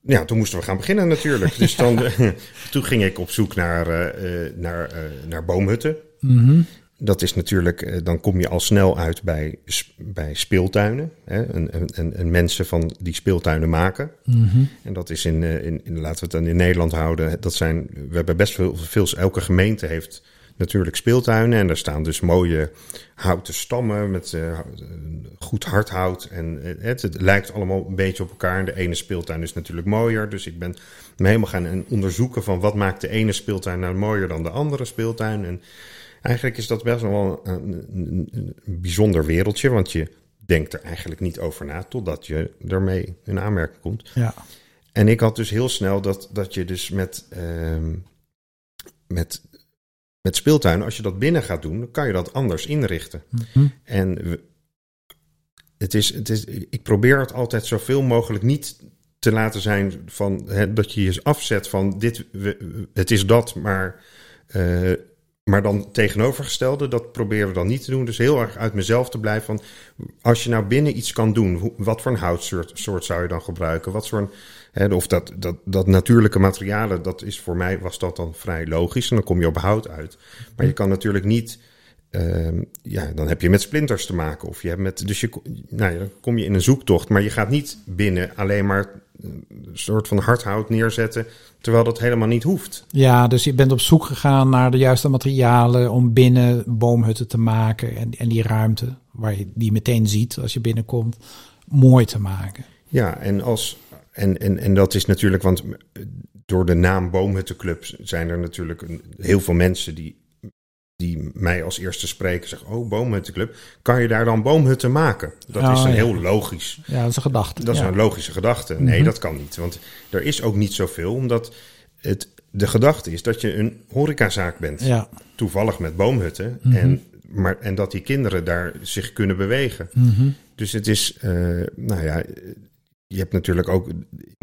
ja, toen moesten we gaan beginnen natuurlijk. Dus dan, ja. Toen ging ik op zoek naar, uh, naar, uh, naar boomhutten. Mm-hmm. Dat is natuurlijk, dan kom je al snel uit bij, bij speeltuinen. Hè? En, en, en mensen van die speeltuinen maken. Mm-hmm. En dat is in, in, in, laten we het dan in Nederland houden. Dat zijn, we hebben best veel, veel, elke gemeente heeft natuurlijk speeltuinen. En daar staan dus mooie houten stammen met uh, goed hardhout. En het, het lijkt allemaal een beetje op elkaar. En de ene speeltuin is natuurlijk mooier. Dus ik ben me helemaal gaan onderzoeken van wat maakt de ene speeltuin nou mooier dan de andere speeltuin. En eigenlijk is dat best wel een, een, een bijzonder wereldje, want je denkt er eigenlijk niet over na totdat je ermee in aanmerking komt. Ja. En ik had dus heel snel dat, dat je dus met, uh, met, met speeltuinen, als je dat binnen gaat doen, dan kan je dat anders inrichten. Mm-hmm. En we, het is, het is, ik probeer het altijd zoveel mogelijk niet te laten zijn van hè, dat je je afzet van dit, we, het is dat, maar... Uh, Maar dan tegenovergestelde, dat proberen we dan niet te doen. Dus heel erg uit mezelf te blijven van... als je nou binnen iets kan doen, wat voor een houtsoort soort zou je dan gebruiken? Wat voor een, hè, of dat, dat, dat natuurlijke materialen, dat is voor mij was dat dan vrij logisch. En dan kom je op hout uit. Maar je kan natuurlijk niet... Uh, ja, dan heb je met splinters te maken. Of je hebt met, dus je, nou ja, dan kom je in een zoektocht. Maar je gaat niet binnen alleen maar een soort van hardhout neerzetten, terwijl dat helemaal niet hoeft. Ja, dus je bent op zoek gegaan naar de juiste materialen om binnen boomhutten te maken. En, en die ruimte, waar je die meteen ziet als je binnenkomt, mooi te maken. Ja, en, als, en, en, en dat is natuurlijk, want door de naam Boomhuttenclub zijn er natuurlijk heel veel mensen die... die mij als eerste spreken, zegt... oh, boomhuttenclub, kan je daar dan boomhutten maken? Dat oh, is dan ja. heel logisch. Ja, dat is een gedachte. Dat ja. is een logische gedachte. Nee, mm-hmm. dat kan niet. Want er is ook niet zoveel, omdat het, de gedachte is... dat je een horecazaak bent. Ja. Toevallig met boomhutten. Mm-hmm. En, maar, en dat die kinderen daar zich kunnen bewegen. Mm-hmm. Dus het is, uh, nou ja... je hebt natuurlijk ook...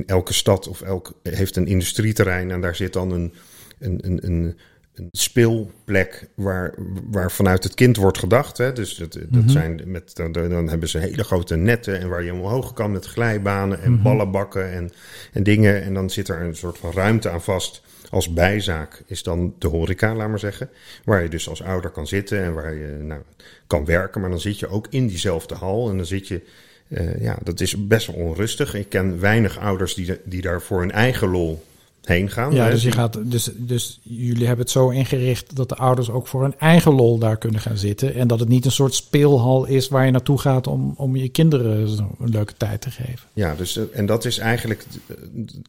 elke stad of elk heeft een industrieterrein... en daar zit dan een... een, een, een een speelplek waar, waar vanuit het kind wordt gedacht. Hè? Dus dat, dat mm-hmm. zijn met, dan, dan hebben ze hele grote netten... en waar je omhoog kan met glijbanen en mm-hmm. ballenbakken en, en dingen. En dan zit er een soort van ruimte aan vast. Als bijzaak is dan de horeca, laat maar zeggen. Waar je dus als ouder kan zitten en waar je nou, kan werken. Maar dan zit je ook in diezelfde hal en dan zit je... Uh, ja, dat is best wel onrustig. Ik ken weinig ouders die, die daar voor hun eigen lol... heen gaan. Ja, dus, je gaat, dus, dus jullie hebben het zo ingericht dat de ouders ook voor hun eigen lol daar kunnen gaan zitten. En dat het niet een soort speelhal is waar je naartoe gaat om, om je kinderen een leuke tijd te geven. Ja, dus en dat is eigenlijk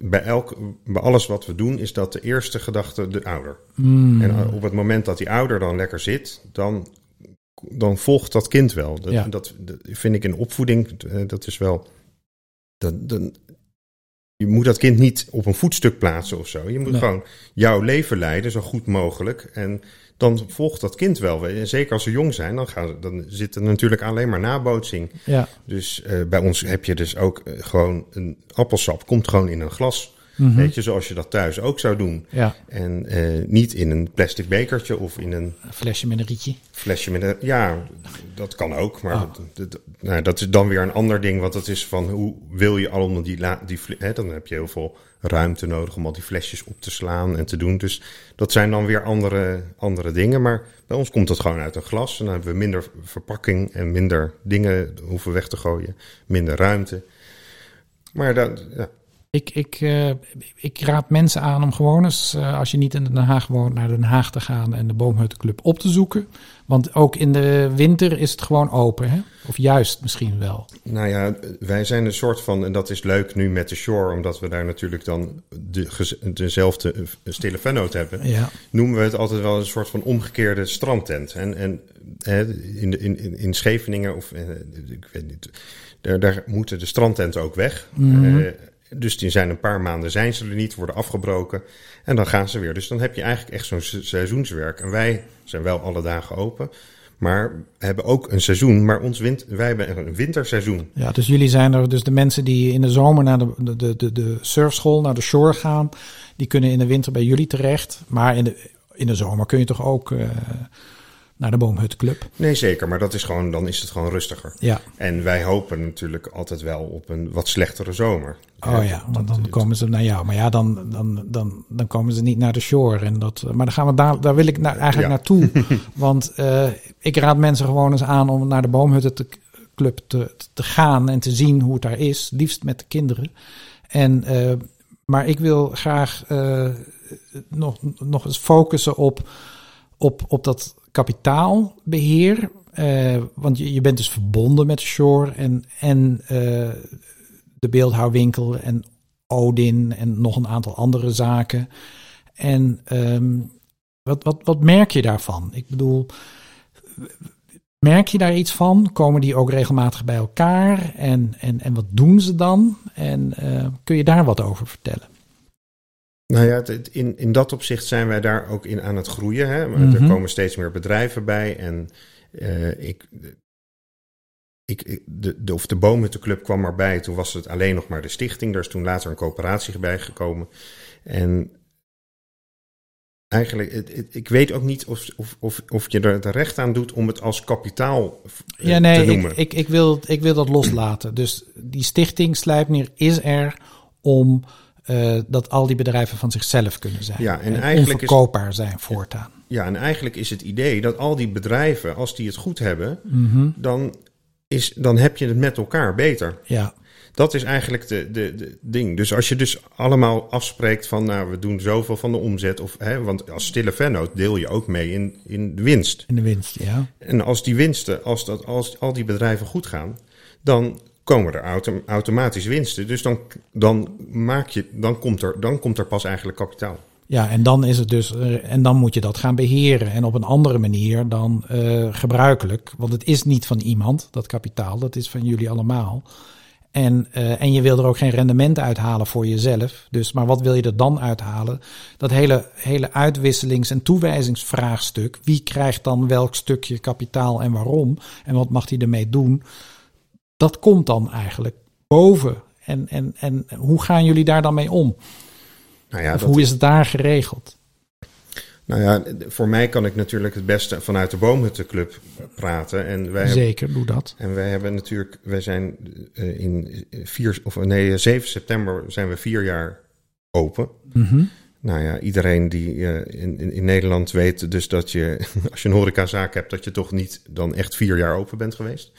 bij, elk, bij alles wat we doen is dat de eerste gedachte de ouder. Mm. En op het moment dat die ouder dan lekker zit, dan, dan volgt dat kind wel. Dat, ja. dat, dat vind ik in opvoeding, dat is wel... Dat, dat, je moet dat kind niet op een voetstuk plaatsen of zo. Je moet nee. gewoon jouw leven leiden, zo goed mogelijk. En dan volgt dat kind wel. En zeker als ze jong zijn, dan, gaan, dan zit er natuurlijk alleen maar nabootsing. Ja. Dus uh, bij ons heb je dus ook uh, gewoon een appelsap. Komt gewoon in een glas. Mm-hmm. Weet je, zoals je dat thuis ook zou doen. Ja. En uh, niet in een plastic bekertje of in een... een flesje met een rietje. Flesje met een... Ja, dat kan ook. Maar oh. dat, dat, nou, dat is dan weer een ander ding. Want dat is van, hoe wil je allemaal die... La, die hè, dan heb je heel veel ruimte nodig om al die flesjes op te slaan en te doen. Dus dat zijn dan weer andere, andere dingen. Maar bij ons komt dat gewoon uit een glas. En dan hebben we minder verpakking en minder dingen hoeven weg te gooien. Minder ruimte. Maar dat... Ja. Ik, ik, uh, ik raad mensen aan om gewoon eens, uh, als je niet in Den Haag woont, naar Den Haag te gaan en de Boomhuttenclub op te zoeken. Want ook in de winter is het gewoon open, hè? Of juist misschien wel. Nou ja, wij zijn een soort van, en dat is leuk nu met de Shore, omdat we daar natuurlijk dan de, dezelfde stille vennoot hebben. Ja. Noemen we het altijd wel een soort van omgekeerde strandtent. En, en in, in, in Scheveningen, of ik weet niet, daar, daar moeten de strandtenten ook weg. Mm-hmm. Uh, Dus die zijn een paar maanden, zijn ze er niet, worden afgebroken en dan gaan ze weer. Dus dan heb je eigenlijk echt zo'n seizoenswerk. En wij zijn wel alle dagen open, Maar hebben ook een seizoen, maar ons wint, wij hebben een winterseizoen. Ja, dus jullie zijn er, dus de mensen die in de zomer naar de, de, de, de surfschool, naar de shore gaan, die kunnen in de winter bij jullie terecht. Maar in de, in de zomer kun je toch ook uh, naar de Boomhuttenclub? Nee, zeker, maar dat is gewoon, dan is het gewoon rustiger. Ja. En wij hopen natuurlijk altijd wel op een wat slechtere zomer. Oh ja, want dan komen ze naar jou. Maar ja, dan, dan, dan, dan komen ze niet naar de shore. En dat, maar dan gaan we daar, daar wil ik naar, eigenlijk ja. naartoe. Want uh, ik raad mensen gewoon eens aan om naar de Boomhuttenclub te, te gaan en te zien hoe het daar is. Liefst met de kinderen. En, uh, maar ik wil graag uh, nog, nog eens focussen op, op, op dat kapitaalbeheer. Uh, want je, je bent dus verbonden met de shore en... en uh, de Beeldhouwwinkel en Odin en nog een aantal andere zaken. En um, wat, wat, wat merk je daarvan? Ik bedoel, merk je daar iets van? Komen die ook regelmatig bij elkaar? En, en, en wat doen ze dan? En uh, kun je daar wat over vertellen? Nou ja, in, in dat opzicht zijn wij daar ook in aan het groeien. Hè? Maar mm-hmm. Er komen steeds meer bedrijven bij en uh, ik... Ik, de, de, of de Boomhuttenclub kwam maar bij. Toen was het alleen nog maar de stichting. Daar is toen later een coöperatie bij gekomen. En eigenlijk, het, het, ik weet ook niet of, of, of, of je er het recht aan doet om het als kapitaal ja, nee, te noemen. Ik, ik, ik, wil, ik wil dat loslaten. Dus die stichting Sleipnir is er om uh, dat al die bedrijven van zichzelf kunnen zijn. Ja, en, en eigenlijk onverkoopbaar is, zijn voortaan. Ja, en eigenlijk is het idee dat al die bedrijven, als die het goed hebben, mm-hmm. dan... Is, dan heb je het met elkaar beter. Ja. Dat is eigenlijk de, de, de ding. Dus als je dus allemaal afspreekt van... nou, we doen zoveel van de omzet. Of, hè, want als stille vennoot deel je ook mee in, in de winst. In de winst, ja. En als die winsten, als, dat, als al die bedrijven goed gaan... dan komen er autom, automatisch winsten. Dus dan, dan, maak je, dan, komt er, dan komt er pas eigenlijk kapitaal. Ja, en dan is het dus, en dan moet je dat gaan beheren. En op een andere manier dan uh, gebruikelijk. Want het is niet van iemand, dat kapitaal. Dat is van jullie allemaal. En, uh, en je wil er ook geen rendement uithalen voor jezelf. Dus, maar wat wil je er dan uithalen? Dat hele, hele uitwisselings- en toewijzingsvraagstuk. Wie krijgt dan welk stukje kapitaal en waarom? En wat mag hij ermee doen? Dat komt dan eigenlijk boven. En, en, en hoe gaan jullie daar dan mee om? Nou ja, of hoe is het daar geregeld? Nou ja, voor mij kan ik natuurlijk het beste vanuit de Boomhuttenclub praten. En wij Zeker, hebben, doe dat. En wij hebben natuurlijk, wij zijn in vier, of nee, zeven september zijn we vier jaar open. Mm-hmm. Nou ja, iedereen die in, in, in Nederland weet dus dat je, als je een horecazaak hebt, dat je toch niet dan echt vier jaar open bent geweest.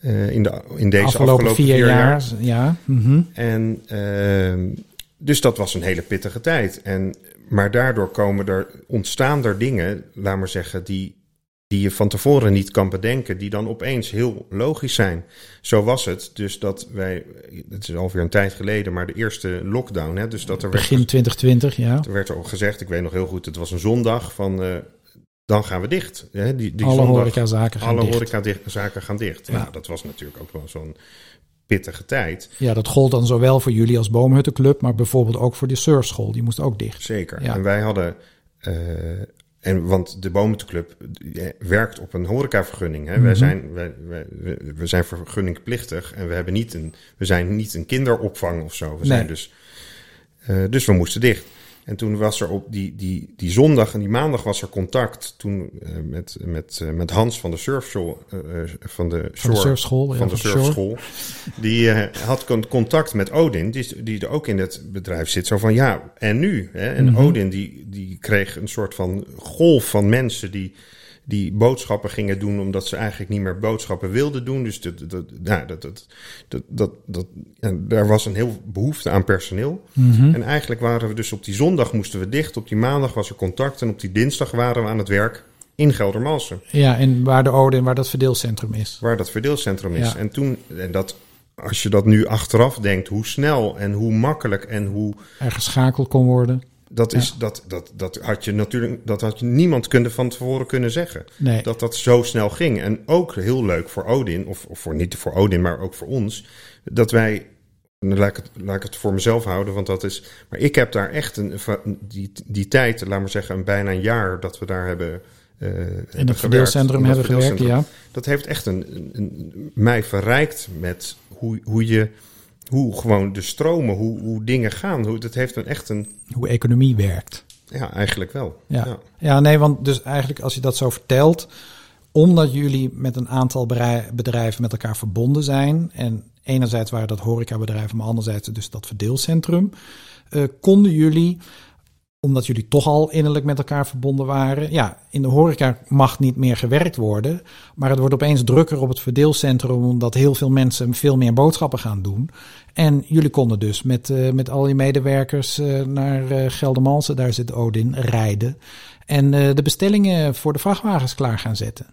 Uh, in, de, in deze afgelopen, afgelopen vier, vier jaar. jaar. Ja. Mm-hmm. En... Uh, Dus dat was een hele pittige tijd. En, maar daardoor komen er, ontstaan er dingen, laat maar zeggen, die, die je van tevoren niet kan bedenken, die dan opeens heel logisch zijn. Zo was het dus dat wij, het is alweer een tijd geleden, maar de eerste lockdown. Hè, dus dat er Begin werd, twintig twintig, ja. Er werd al gezegd, ik weet nog heel goed, het was een zondag van, uh, dan gaan we dicht. Hè, die, die alle zondag, horecazaken gaan alle dicht. horecazaken gaan dicht. Ja. Nou, dat was natuurlijk ook wel zo'n... pittige tijd. Ja, dat gold dan zowel voor jullie als Boomhuttenclub, maar bijvoorbeeld ook voor de surfschool. Die moest ook dicht. Zeker. Ja. En wij hadden, uh, en want de Boomhuttenclub werkt op een horecavergunning. Hè. Mm-hmm. Wij zijn, wij, wij, we zijn vergunningplichtig en we hebben niet een, we zijn niet een kinderopvang of zo. We nee. zijn dus, uh, dus we moesten dicht. En toen was er op die, die, die zondag en die maandag was er contact toen uh, met, met, uh, met Hans van de surfschool. Uh, van de, van shore, de surfschool. Van ja, de, de surfschool. Die uh, had contact met Odin, die, die er ook in het bedrijf zit. Zo van ja, en nu? Hè? En mm-hmm. Odin die, die kreeg een soort van golf van mensen die, die boodschappen gingen doen omdat ze eigenlijk niet meer boodschappen wilden doen. Dus dat, dat, nou, dat, dat, dat, dat, dat, en daar was een heel behoefte aan personeel. Mm-hmm. En eigenlijk waren we dus op die zondag moesten we dicht. Op die maandag was er contact en op die dinsdag waren we aan het werk in Geldermalsen. Ja, en waar de Odin, waar dat verdeelcentrum is. Waar dat verdeelcentrum is. Ja. En toen, en dat, als je dat nu achteraf denkt, hoe snel en hoe makkelijk en hoe... er geschakeld kon worden. Dat, is, ja. dat, dat, dat had je natuurlijk, dat had niemand kunnen van tevoren kunnen zeggen. Nee. Dat dat zo snel ging. En ook heel leuk voor Odin, of, of voor, niet voor Odin, maar ook voor ons, dat wij, laat ik, het, laat ik het voor mezelf houden, want dat is, maar ik heb daar echt een, die, die tijd, laat maar zeggen, een bijna een jaar dat we daar hebben Uh, in het verdeelcentrum hebben gewerkt, ja. Dat heeft echt een, een, een, mij verrijkt met hoe, hoe je... hoe gewoon de stromen, hoe, hoe dingen gaan. Hoe, dat heeft een echt een... Hoe economie werkt. Ja, eigenlijk wel. Ja. Ja. ja, nee, want dus eigenlijk als je dat zo vertelt... omdat jullie met een aantal bedrijven met elkaar verbonden zijn... en enerzijds waren dat horecabedrijven... maar anderzijds dus dat verdeelcentrum... Uh, konden jullie... omdat jullie toch al innerlijk met elkaar verbonden waren. Ja, in de horeca mag niet meer gewerkt worden. Maar het wordt opeens drukker op het verdeelcentrum... omdat heel veel mensen veel meer boodschappen gaan doen. En jullie konden dus met, uh, met al je medewerkers uh, naar uh, Geldermalsen... daar zit Odin, rijden. En uh, de bestellingen voor de vrachtwagens klaar gaan zetten.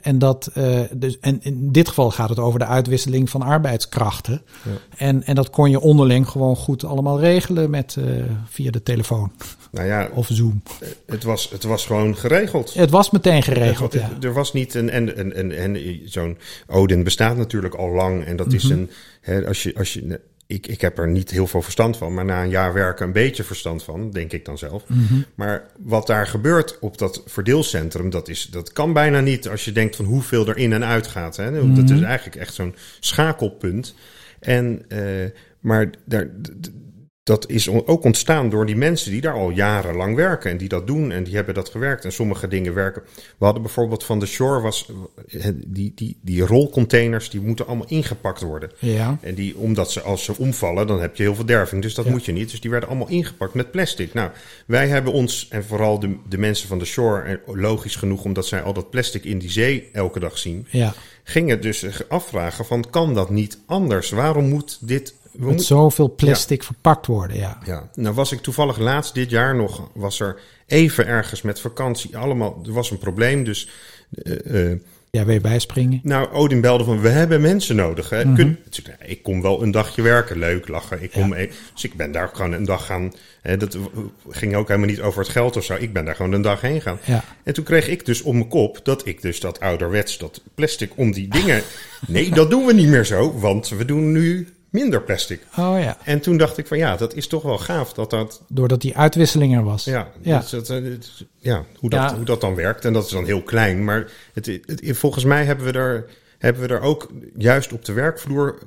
En, dat, uh, dus, en in dit geval gaat het over de uitwisseling van arbeidskrachten. Ja. En, en dat kon je onderling gewoon goed allemaal regelen met, uh, via de telefoon. Nou ja, of Zoom. Het was, het was gewoon geregeld. Het was meteen geregeld, het, ja. Er was niet een... En, en, en, en zo'n Odin bestaat natuurlijk al lang. En dat mm-hmm. is een... Hè, als je... Als je ik, ik heb er niet heel veel verstand van. Maar na een jaar werken een beetje verstand van, denk ik dan zelf. Mm-hmm. Maar wat daar gebeurt op dat verdeelcentrum, dat, is, dat kan bijna niet. Als je denkt van hoeveel er in en uit gaat. Hè? Mm-hmm. Dat is eigenlijk echt zo'n schakelpunt. En, uh, maar daar... D- Dat is ook ontstaan door die mensen die daar al jarenlang werken en die dat doen en die hebben dat gewerkt en sommige dingen werken. We hadden bijvoorbeeld van The Shore was die, die, die rolcontainers die moeten allemaal ingepakt worden. Ja. En die omdat ze als ze omvallen dan heb je heel veel derving, dus dat ja. moet je niet. Dus die werden allemaal ingepakt met plastic. Nou, wij hebben ons en vooral de, de mensen van The Shore en logisch genoeg omdat zij al dat plastic in die zee elke dag zien, ja. gingen dus afvragen van kan dat niet anders? Waarom moet dit We met zoveel plastic ja. verpakt worden, ja. ja. Nou was ik toevallig laatst dit jaar nog... was er even ergens met vakantie allemaal... Er was een probleem, dus... Uh, uh, ja, wil je bijspringen? Nou, Odin belde van, we hebben mensen nodig. Hè. Mm-hmm. Kun, dus, nou, ik kom wel een dagje werken, leuk, lachen. Ik kom, ja. Dus ik ben daar gewoon een dag gaan... Hè, dat ging ook helemaal niet over het geld of zo. Ik ben daar gewoon een dag heen gaan. Ja. En toen kreeg ik dus op mijn kop dat ik dus dat ouderwets... dat plastic om die dingen... nee, dat doen we niet meer zo, want we doen nu... minder plastic. Oh ja. En toen dacht ik van ja, dat is toch wel gaaf dat dat... Doordat die uitwisseling er was. Ja, ja. Dus dat, ja, hoe, dat, ja. hoe dat dan werkt. En dat is dan heel klein. Maar het, het, volgens mij hebben we, er, hebben we er ook juist op de werkvloer...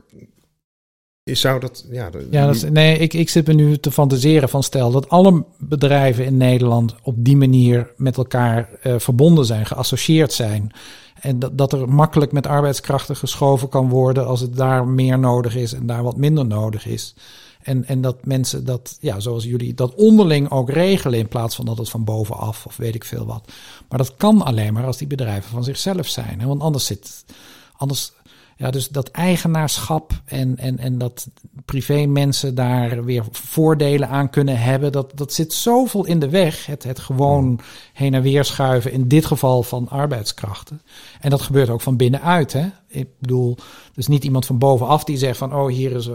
Is, zou dat... Ja, de, ja dat is, nee, ik, ik zit me nu te fantaseren van stel... dat alle bedrijven in Nederland op die manier met elkaar uh, verbonden zijn, geassocieerd zijn... En dat, dat er makkelijk met arbeidskrachten geschoven kan worden als het daar meer nodig is en daar wat minder nodig is. En, en dat mensen dat, ja, zoals jullie, dat onderling ook regelen in plaats van dat het van bovenaf of weet ik veel wat. Maar dat kan alleen maar als die bedrijven van zichzelf zijn. Hè? Want anders zit, anders, ja, dus dat eigenaarschap en, en, en dat privé mensen daar weer voordelen aan kunnen hebben, dat, dat zit zoveel in de weg. Het, het gewoon heen en weer schuiven, in dit geval van arbeidskrachten. En dat gebeurt ook van binnenuit, hè? Ik bedoel, dus niet iemand van bovenaf die zegt van... oh, hier is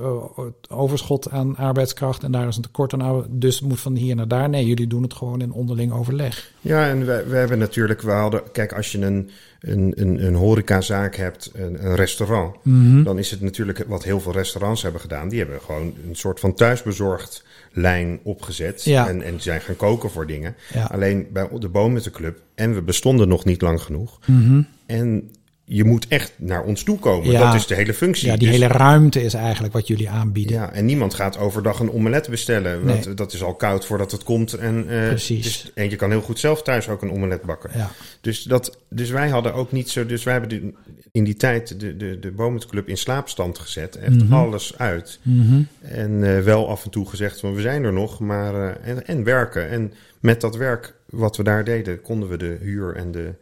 overschot aan arbeidskracht en daar is een tekort aan... dus moet van hier naar daar. Nee, jullie doen het gewoon in onderling overleg. Ja, en we, we hebben natuurlijk... We hadden, kijk, als je een, een, een, een horecazaak hebt, een, een restaurant... Mm-hmm. dan is het natuurlijk wat heel veel restaurants hebben gedaan. Die hebben gewoon een soort van thuisbezorgd lijn opgezet. Ja. En, en zijn gaan koken voor dingen. Ja. Alleen bij de Boomhuttenclub... en we bestonden nog niet lang genoeg. Mm-hmm. En... Je moet echt naar ons toe komen. Ja, dat is de hele functie. Ja, die dus, hele ruimte is eigenlijk wat jullie aanbieden. Ja, en niemand gaat overdag een omelet bestellen. Want nee. dat is al koud voordat het komt. En, uh, Precies. Dus, en je kan heel goed zelf thuis ook een omelet bakken. Ja. Dus, dat, dus wij hadden ook niet zo... Dus wij hebben de, in die tijd de, de, de Boomhuttenclub in slaapstand gezet. Echt mm-hmm. alles uit. Mm-hmm. En uh, wel af en toe gezegd, van, we zijn er nog. maar uh, en, en werken. En met dat werk wat we daar deden... konden we de huur en de,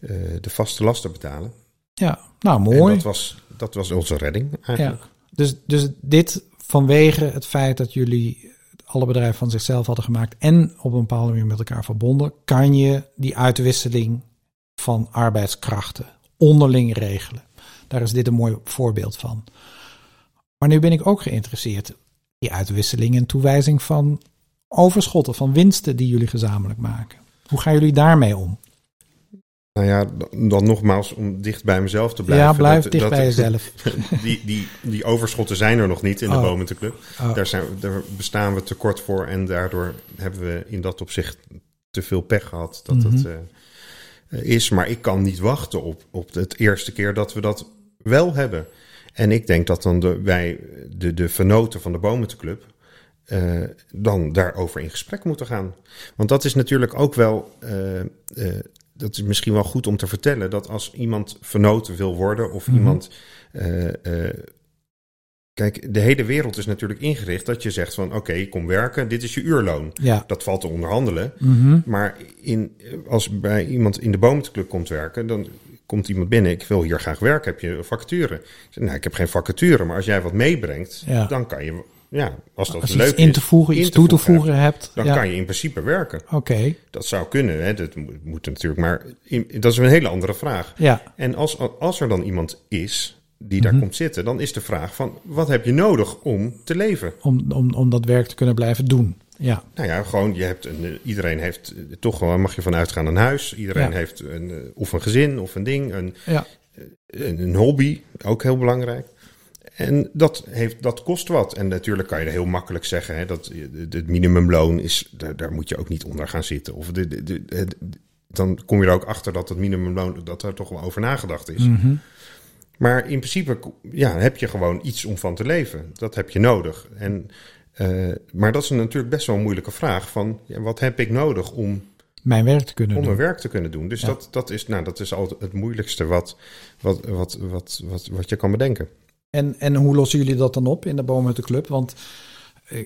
uh, de vaste lasten betalen. Ja, nou mooi. En dat was, dat was onze redding eigenlijk. Ja, dus, dus dit vanwege het feit dat jullie alle bedrijven van zichzelf hadden gemaakt... en op een bepaalde manier met elkaar verbonden... kan je die uitwisseling van arbeidskrachten onderling regelen. Daar is dit een mooi voorbeeld van. Maar nu ben ik ook geïnteresseerd... die uitwisseling en toewijzing van overschotten... van winsten die jullie gezamenlijk maken. Hoe gaan jullie daarmee om? Nou ja, dan nogmaals om dicht bij mezelf te blijven. Ja, blijf dat, dicht dat, bij jezelf. Die, die, die overschotten zijn er nog niet in oh. de Boomhuttenclub. Oh. Daar, zijn, daar bestaan we tekort voor en daardoor hebben we in dat opzicht te veel pech gehad. Dat mm-hmm. het, uh, is. Maar ik kan niet wachten op, op het eerste keer dat we dat wel hebben. En ik denk dat dan de, wij, de, de vernoten van de Boomhuttenclub... Uh, dan daarover in gesprek moeten gaan. Want dat is natuurlijk ook wel... Uh, uh, dat is misschien wel goed om te vertellen... dat als iemand vernoten wil worden... of mm-hmm. iemand... Uh, uh, kijk, de hele wereld is natuurlijk ingericht... dat je zegt van oké, okay, kom werken... dit is je uurloon. Ja. Dat valt te onderhandelen. Mm-hmm. Maar in, als bij iemand in de Boomhuttenclub komt werken... dan komt iemand binnen... ik wil hier graag werken, heb je vacature? Nou, ik heb geen vacature, maar als jij wat meebrengt... Ja. dan kan je... Ja, als dat als leuk iets in te voegen, is, iets toe te voegen, voegen hebt... dan ja. kan je in principe werken. Oké. Okay. Dat zou kunnen, hè? Dat moet, moet natuurlijk, maar in, dat is een hele andere vraag. Ja. En als, als er dan iemand is die daar mm-hmm. komt zitten... dan is de vraag van, wat heb je nodig om te leven? Om, om, om dat werk te kunnen blijven doen, ja. Nou ja, gewoon, je hebt een, iedereen heeft toch wel... mag je vanuit gaan een huis. Iedereen ja. heeft een, of een gezin of een ding, een, ja. een, een hobby, ook heel belangrijk. En dat, heeft, dat kost wat. En natuurlijk kan je er heel makkelijk zeggen... Hè, dat het minimumloon is... Daar, daar moet je ook niet onder gaan zitten. Of de, de, de, de, dan kom je er ook achter dat het minimumloon... dat er toch wel over nagedacht is. Mm-hmm. Maar in principe ja, heb je gewoon iets om van te leven. Dat heb je nodig. En, uh, maar dat is natuurlijk best wel een moeilijke vraag... van ja, wat heb ik nodig om... mijn werk te kunnen om doen. Om mijn werk te kunnen doen. Dus ja. dat, dat, is, nou, dat is altijd het moeilijkste wat, wat, wat, wat, wat, wat je kan bedenken. En, en hoe lossen jullie dat dan op in de Boomhuttenclub? Want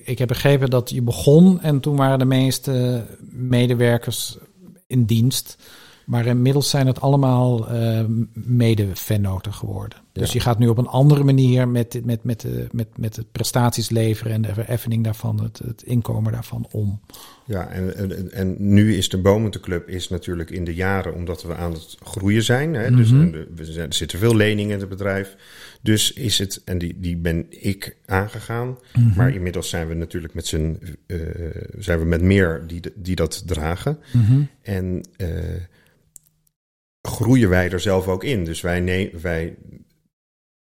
ik heb begrepen dat je begon en toen waren de meeste medewerkers in dienst. Maar inmiddels zijn het allemaal uh, mede-vennoten geworden. Dus ja. je gaat nu op een andere manier met, met, met, met, met het prestaties leveren... en de vereffening daarvan, het, het inkomen daarvan om. Ja, en, en, en nu is de Boomhuttenclub is natuurlijk in de jaren... omdat we aan het groeien zijn. Hè? Mm-hmm. Dus er zitten veel leningen in het bedrijf. Dus is het, en die, die ben ik aangegaan... Mm-hmm. maar inmiddels zijn we natuurlijk met, z'n, uh, zijn we met meer die, die dat dragen. Mm-hmm. En... Uh, groeien wij er zelf ook in. Dus wij, ne- wij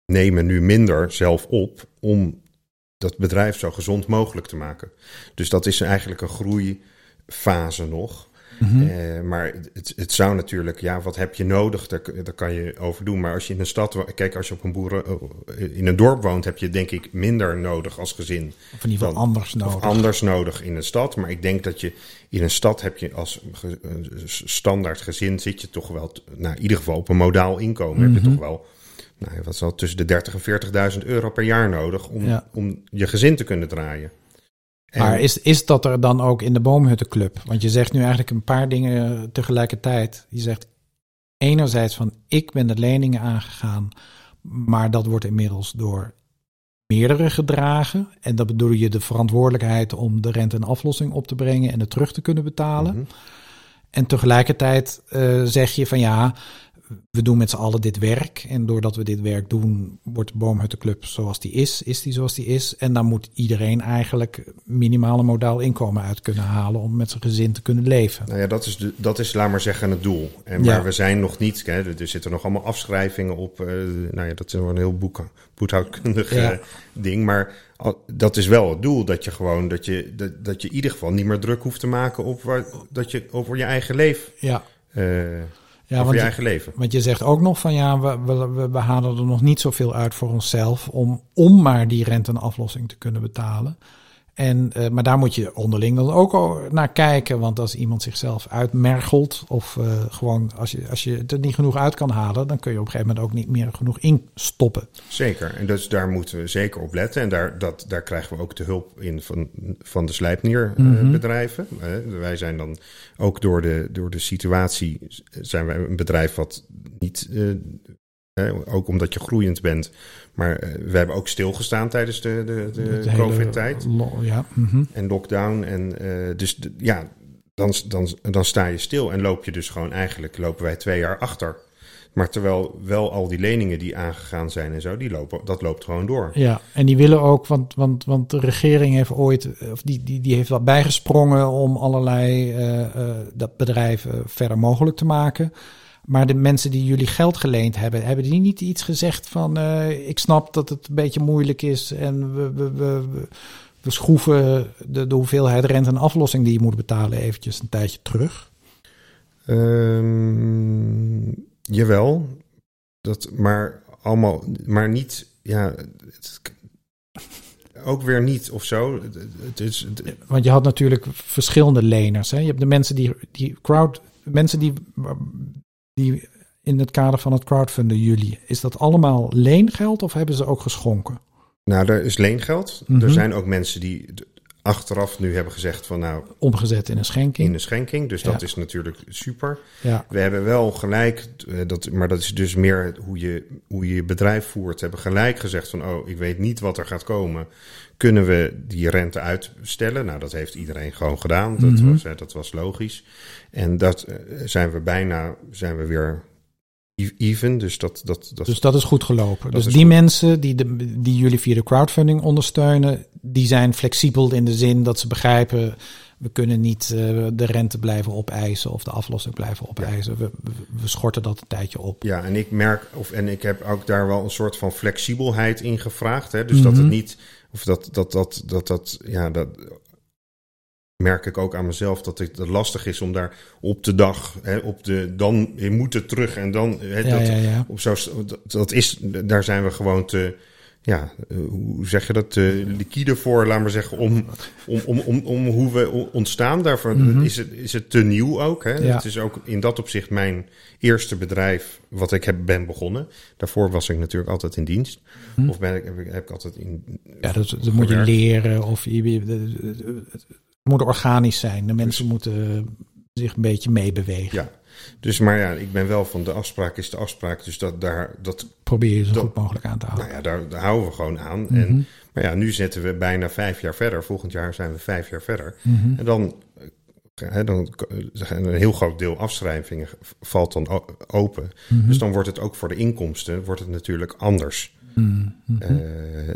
nemen nu minder zelf op om dat bedrijf zo gezond mogelijk te maken. Dus dat is eigenlijk een groeifase nog. Mm-hmm. Uh, maar het, het zou natuurlijk, ja, wat heb je nodig? Daar, daar kan je over doen. Maar als je in een stad, kijk, als je op een boeren, in een dorp woont, heb je denk ik minder nodig als gezin. Of in ieder geval anders nodig. Of anders nodig in een stad. Maar ik denk dat je in een stad heb je als ge, standaard gezin zit je toch wel, nou, in ieder geval op een modaal inkomen mm-hmm. heb je toch wel, nou, wat zal tussen de dertigduizend en veertigduizend euro per jaar nodig om, ja. om je gezin te kunnen draaien. En, maar is, is dat er dan ook in de Boomhuttenclub? Want je zegt nu eigenlijk een paar dingen tegelijkertijd. Je zegt enerzijds van ik ben de leningen aangegaan, maar dat wordt inmiddels door meerdere gedragen. En dat bedoel je de verantwoordelijkheid om de rente en aflossing op te brengen en het terug te kunnen betalen. Mm-hmm. En tegelijkertijd uh, zeg je van ja, we doen met z'n allen dit werk. En doordat we dit werk doen, wordt de Boomhuttenclub zoals die is, is die zoals die is. En daar moet iedereen eigenlijk minimale modaal inkomen uit kunnen halen om met zijn gezin te kunnen leven. Nou ja, dat is, de, dat is laat maar zeggen, het doel. En maar ja. we zijn nog niet, hè, er zitten nog allemaal afschrijvingen op. Uh, nou ja, dat is wel een heel boek, boekhoudkundig ja. ding. Maar dat is wel het doel, dat je gewoon, dat je, dat, dat je in ieder geval niet meer druk hoeft te maken op waar, dat je, over je eigen leven. Ja. Uh, Ja, over want je eigen leven. Je, want je zegt ook nog van ja, we, we, we halen er nog niet zoveel uit voor onszelf... om, om maar die rente en aflossing te kunnen betalen. En, uh, maar daar moet je onderling dan ook naar kijken. Want als iemand zichzelf uitmergelt... of uh, gewoon als je, als je er niet genoeg uit kan halen... dan kun je op een gegeven moment ook niet meer genoeg instoppen. Zeker, en dus daar moeten we zeker op letten. En daar, dat, daar krijgen we ook de hulp in van, van de Sleipnir uh, mm-hmm. bedrijven. Uh, wij zijn dan ook door de, door de situatie... zijn wij een bedrijf wat niet... Uh, Eh, ook omdat je groeiend bent. Maar eh, we hebben ook stilgestaan tijdens de, de, de, de COVID-tijd. Lo- ja. mm-hmm. En lockdown. En, eh, dus de, ja, dan, dan, dan sta je stil. En loop je dus gewoon eigenlijk, lopen wij twee jaar achter. Maar terwijl wel al die leningen die aangegaan zijn en zo, die lopen, dat loopt gewoon door. Ja, en die willen ook, want, want, want de regering heeft ooit, of die, die, die heeft wat bijgesprongen om allerlei uh, uh, dat bedrijf uh, verder mogelijk te maken. Maar de mensen die jullie geld geleend hebben... hebben die niet iets gezegd van... Uh, ik snap dat het een beetje moeilijk is... en we, we, we, we schroeven de, de hoeveelheid rente en aflossing... die je moet betalen eventjes een tijdje terug? Um, jawel. Dat, maar allemaal, maar niet, ja, het, ook weer niet of zo. Het, het is, het, Want je had natuurlijk verschillende leners. Hè? Je hebt de mensen die, die crowd, mensen die, die in het kader van het crowdfunden jullie. Is dat allemaal leengeld of hebben ze ook geschonken? Nou, er is leengeld. Mm-hmm. Er zijn ook mensen die achteraf nu hebben gezegd van nou... Omgezet in een schenking. In een schenking, dus ja. Dat is natuurlijk super. Ja. We hebben wel gelijk, dat, maar dat is dus meer hoe je hoe je bedrijf voert. Hebben gelijk gezegd van oh, ik weet niet wat er gaat komen. Kunnen we die rente uitstellen? Nou, dat heeft iedereen gewoon gedaan. Dat, mm-hmm. was, dat was logisch. En dat zijn we bijna, zijn we weer... Even, dus dat, dat, dat, dus dat is goed gelopen. Dus die goed. mensen die, de, die jullie via de crowdfunding ondersteunen, die zijn flexibel in de zin dat ze begrijpen, we kunnen niet uh, de rente blijven opeisen of de aflossing blijven opeisen. Ja. We, we, we schorten dat een tijdje op. Ja, en ik merk, of en ik heb ook daar wel een soort van flexibelheid in gevraagd. Hè? Dus mm-hmm. dat het niet, of dat dat dat dat dat ja dat. merk ik ook aan mezelf dat het lastig is om daar op de dag, hè, op de dan je moet het terug en dan hè, ja, dat, ja, ja. Op zo, dat, dat is daar zijn we gewoon te, ja, hoe zeg je dat, te liquide voor, laat maar zeggen, om, om, om, om, om hoe we ontstaan daarvoor. Mm-hmm. Is het, is het te nieuw ook? Hè? Ja. Het is ook in dat opzicht mijn eerste bedrijf wat ik heb, ben begonnen. Daarvoor was ik natuurlijk altijd in dienst. Mm-hmm. Of ben ik, heb, ik, heb ik altijd in... Ja, dat, dat moet je leren of... Het moet organisch zijn. De mensen moeten zich een beetje meebewegen. Ja, dus maar ja, ik ben wel van de afspraak is de afspraak. Dus dat daar... dat probeer je zo dat, goed mogelijk aan te houden. Nou ja, daar, daar houden we gewoon aan. Mm-hmm. En, maar ja, nu zitten we bijna vijf jaar verder. Volgend jaar zijn we vijf jaar verder. Mm-hmm. En dan... He, dan, een heel groot deel afschrijvingen valt dan open. Mm-hmm. Dus dan wordt het ook voor de inkomsten wordt het natuurlijk anders. Mm-hmm. Uh,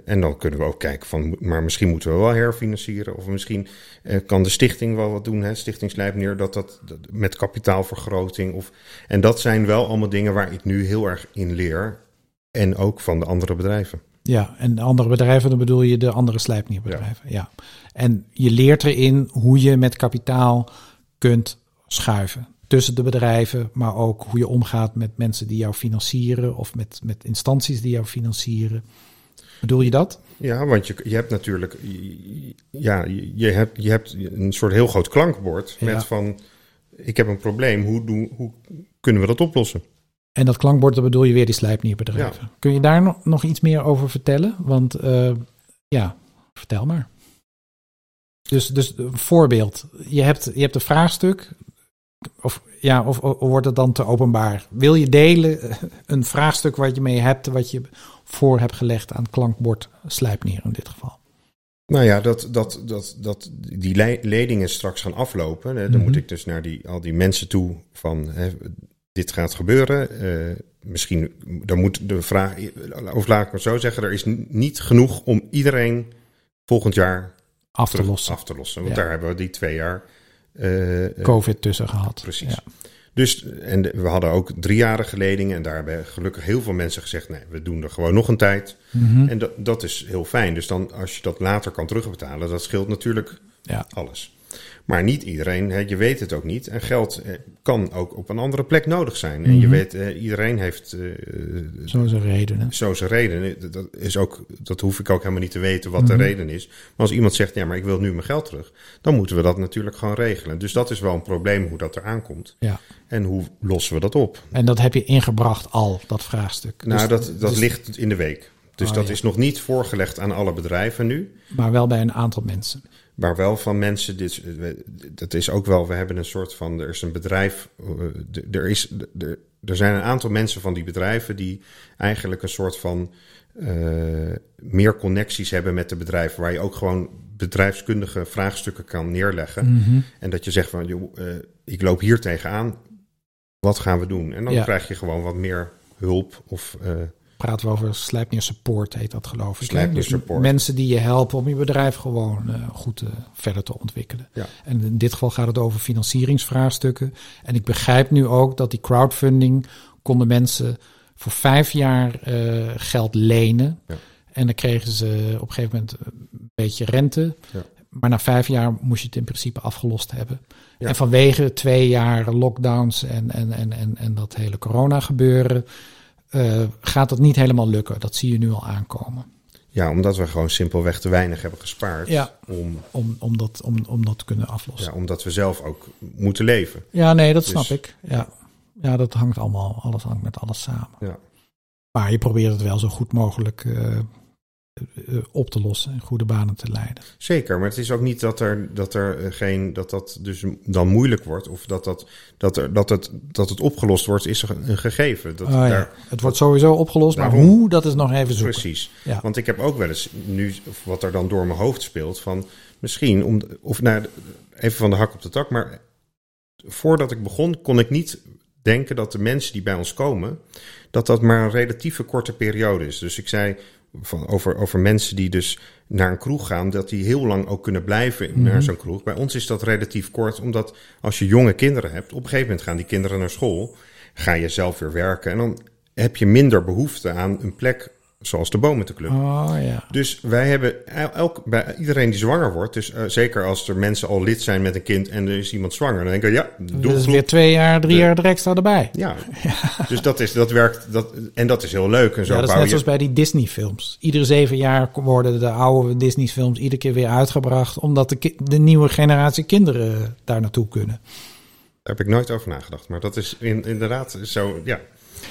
en dan kunnen we ook kijken van, maar misschien moeten we wel herfinancieren. Of misschien uh, kan de stichting wel wat doen, hè? Stichting Sleipnir, dat, dat, dat met kapitaalvergroting. Of, en dat zijn wel allemaal dingen waar ik nu heel erg in leer. En ook van de andere bedrijven. Ja, en de andere bedrijven, dan bedoel je de andere Sleipnir-bedrijven. Ja. Ja. En je leert erin hoe je met kapitaal kunt schuiven. Tussen de bedrijven, maar ook hoe je omgaat met mensen die jou financieren... of met, met instanties die jou financieren. Bedoel je dat? Ja, want je, je hebt natuurlijk... Ja, je hebt, je hebt een soort heel groot klankbord met ja. van... ik heb een probleem, hoe, doen, hoe kunnen we dat oplossen? En dat klankbord, dan bedoel je weer die Sleipnir-bedrijven. Ja. Kun je daar nog, nog iets meer over vertellen? Want uh, ja, vertel maar. Dus, dus een voorbeeld. Je hebt, je hebt een vraagstuk. Of, ja, of, of wordt het dan te openbaar? Wil je delen een vraagstuk wat je mee hebt... wat je voor hebt gelegd aan klankbord Sleipnir in dit geval? Nou ja, dat, dat, dat, dat die le- leningen straks gaan aflopen. Hè, dan mm-hmm. moet ik dus naar die, al die mensen toe van... Hè, dit gaat gebeuren. Uh, misschien, dan moet de vraag... Of laat ik maar zo zeggen, er is niet genoeg om iedereen volgend jaar... Af te, lossen. af te lossen. Want ja. daar hebben we die twee jaar... Uh, COVID tussen gehad. Precies. Ja. Dus en de, we hadden ook driejarige leningen... en daar hebben gelukkig heel veel mensen gezegd... nee, we doen er gewoon nog een tijd. Mm-hmm. En dat, dat is heel fijn. Dus dan als je dat later kan terugbetalen... dat scheelt natuurlijk ja. alles. Maar niet iedereen, hè, je weet het ook niet. En geld eh, kan ook op een andere plek nodig zijn. Mm-hmm. En je weet, eh, iedereen heeft... Eh, zo zijn redenen. Zo zijn redenen. Dat, is ook, dat hoef ik ook helemaal niet te weten wat mm-hmm. de reden is. Maar als iemand zegt, ja, maar ik wil nu mijn geld terug... dan moeten we dat natuurlijk gewoon regelen. Dus dat is wel een probleem hoe dat eraan komt. Ja. En hoe lossen we dat op? En dat heb je ingebracht al, dat vraagstuk. Nou, dus, dat, dat dus... ligt in de week. Dus oh, dat ja. is nog niet voorgelegd aan alle bedrijven nu. Maar wel bij een aantal mensen. Maar wel van mensen, dit, dat is ook wel, we hebben een soort van, er is een bedrijf, er, is, er, er zijn een aantal mensen van die bedrijven die eigenlijk een soort van uh, meer connecties hebben met de bedrijven, waar je ook gewoon bedrijfskundige vraagstukken kan neerleggen. Mm-hmm. En dat je zegt van, joh, uh, ik loop hier tegenaan, wat gaan we doen? En dan ja. krijg je gewoon wat meer hulp of... Uh, praten we over Sleipnir Support, heet dat geloof ik. Sleipnir Support. Dus mensen die je helpen om je bedrijf gewoon uh, goed uh, verder te ontwikkelen. Ja. En in dit geval gaat het over financieringsvraagstukken. En ik begrijp nu ook dat die crowdfunding... konden mensen voor vijf jaar uh, geld lenen. Ja. En dan kregen ze op een gegeven moment een beetje rente... Ja. Maar na vijf jaar moest je het in principe afgelost hebben. Ja. En vanwege twee jaar lockdowns en, en, en, en, en dat hele corona gebeuren... Uh, gaat dat niet helemaal lukken. Dat zie je nu al aankomen. Ja, omdat we gewoon simpelweg te weinig hebben gespaard. Ja, om, om, om, dat, om, om dat te kunnen aflossen. Ja, omdat we zelf ook moeten leven. Ja, nee, dat dus, snap ik. Ja. ja, dat hangt allemaal, alles hangt met alles samen. Ja. Maar je probeert het wel zo goed mogelijk... Uh, op te lossen en goede banen te leiden. Zeker, maar het is ook niet dat er dat er geen dat dat dus dan moeilijk wordt of dat dat dat er dat het dat het opgelost wordt is een gegeven. Dat, oh, ja. daar, het wordt dat, sowieso opgelost, daarom, maar hoe dat is nog even zoeken. Precies, ja. Want ik heb ook wel eens nu wat er dan door mijn hoofd speelt van misschien om of naar nou, even van de hak op de tak, maar voordat ik begon kon ik niet denken dat de mensen die bij ons komen dat dat maar een relatieve korte periode is. Dus ik zei Van over, over mensen die dus naar een kroeg gaan, dat die heel lang ook kunnen blijven mm-hmm. naar zo'n kroeg. Bij ons is dat relatief kort, omdat als je jonge kinderen hebt, op een gegeven moment gaan die kinderen naar school, ga je zelf weer werken en dan heb je minder behoefte aan een plek zoals de Boomhuttenclub. Oh, ja. Dus wij hebben elk, bij iedereen die zwanger wordt, dus uh, zeker als er mensen al lid zijn met een kind en er is iemand zwanger, dan denk ik, ja, doe dus weer twee jaar, drie de, jaar er extra erbij. Ja, ja. Dus dat is dat werkt dat en dat is heel leuk en zo. Ja, dat is net je... zoals bij die Disney-films. Iedere zeven jaar worden de oude Disney-films iedere keer weer uitgebracht, omdat de, ki- de nieuwe generatie kinderen daar naartoe kunnen. Daar heb ik nooit over nagedacht, maar dat is in, inderdaad zo, ja.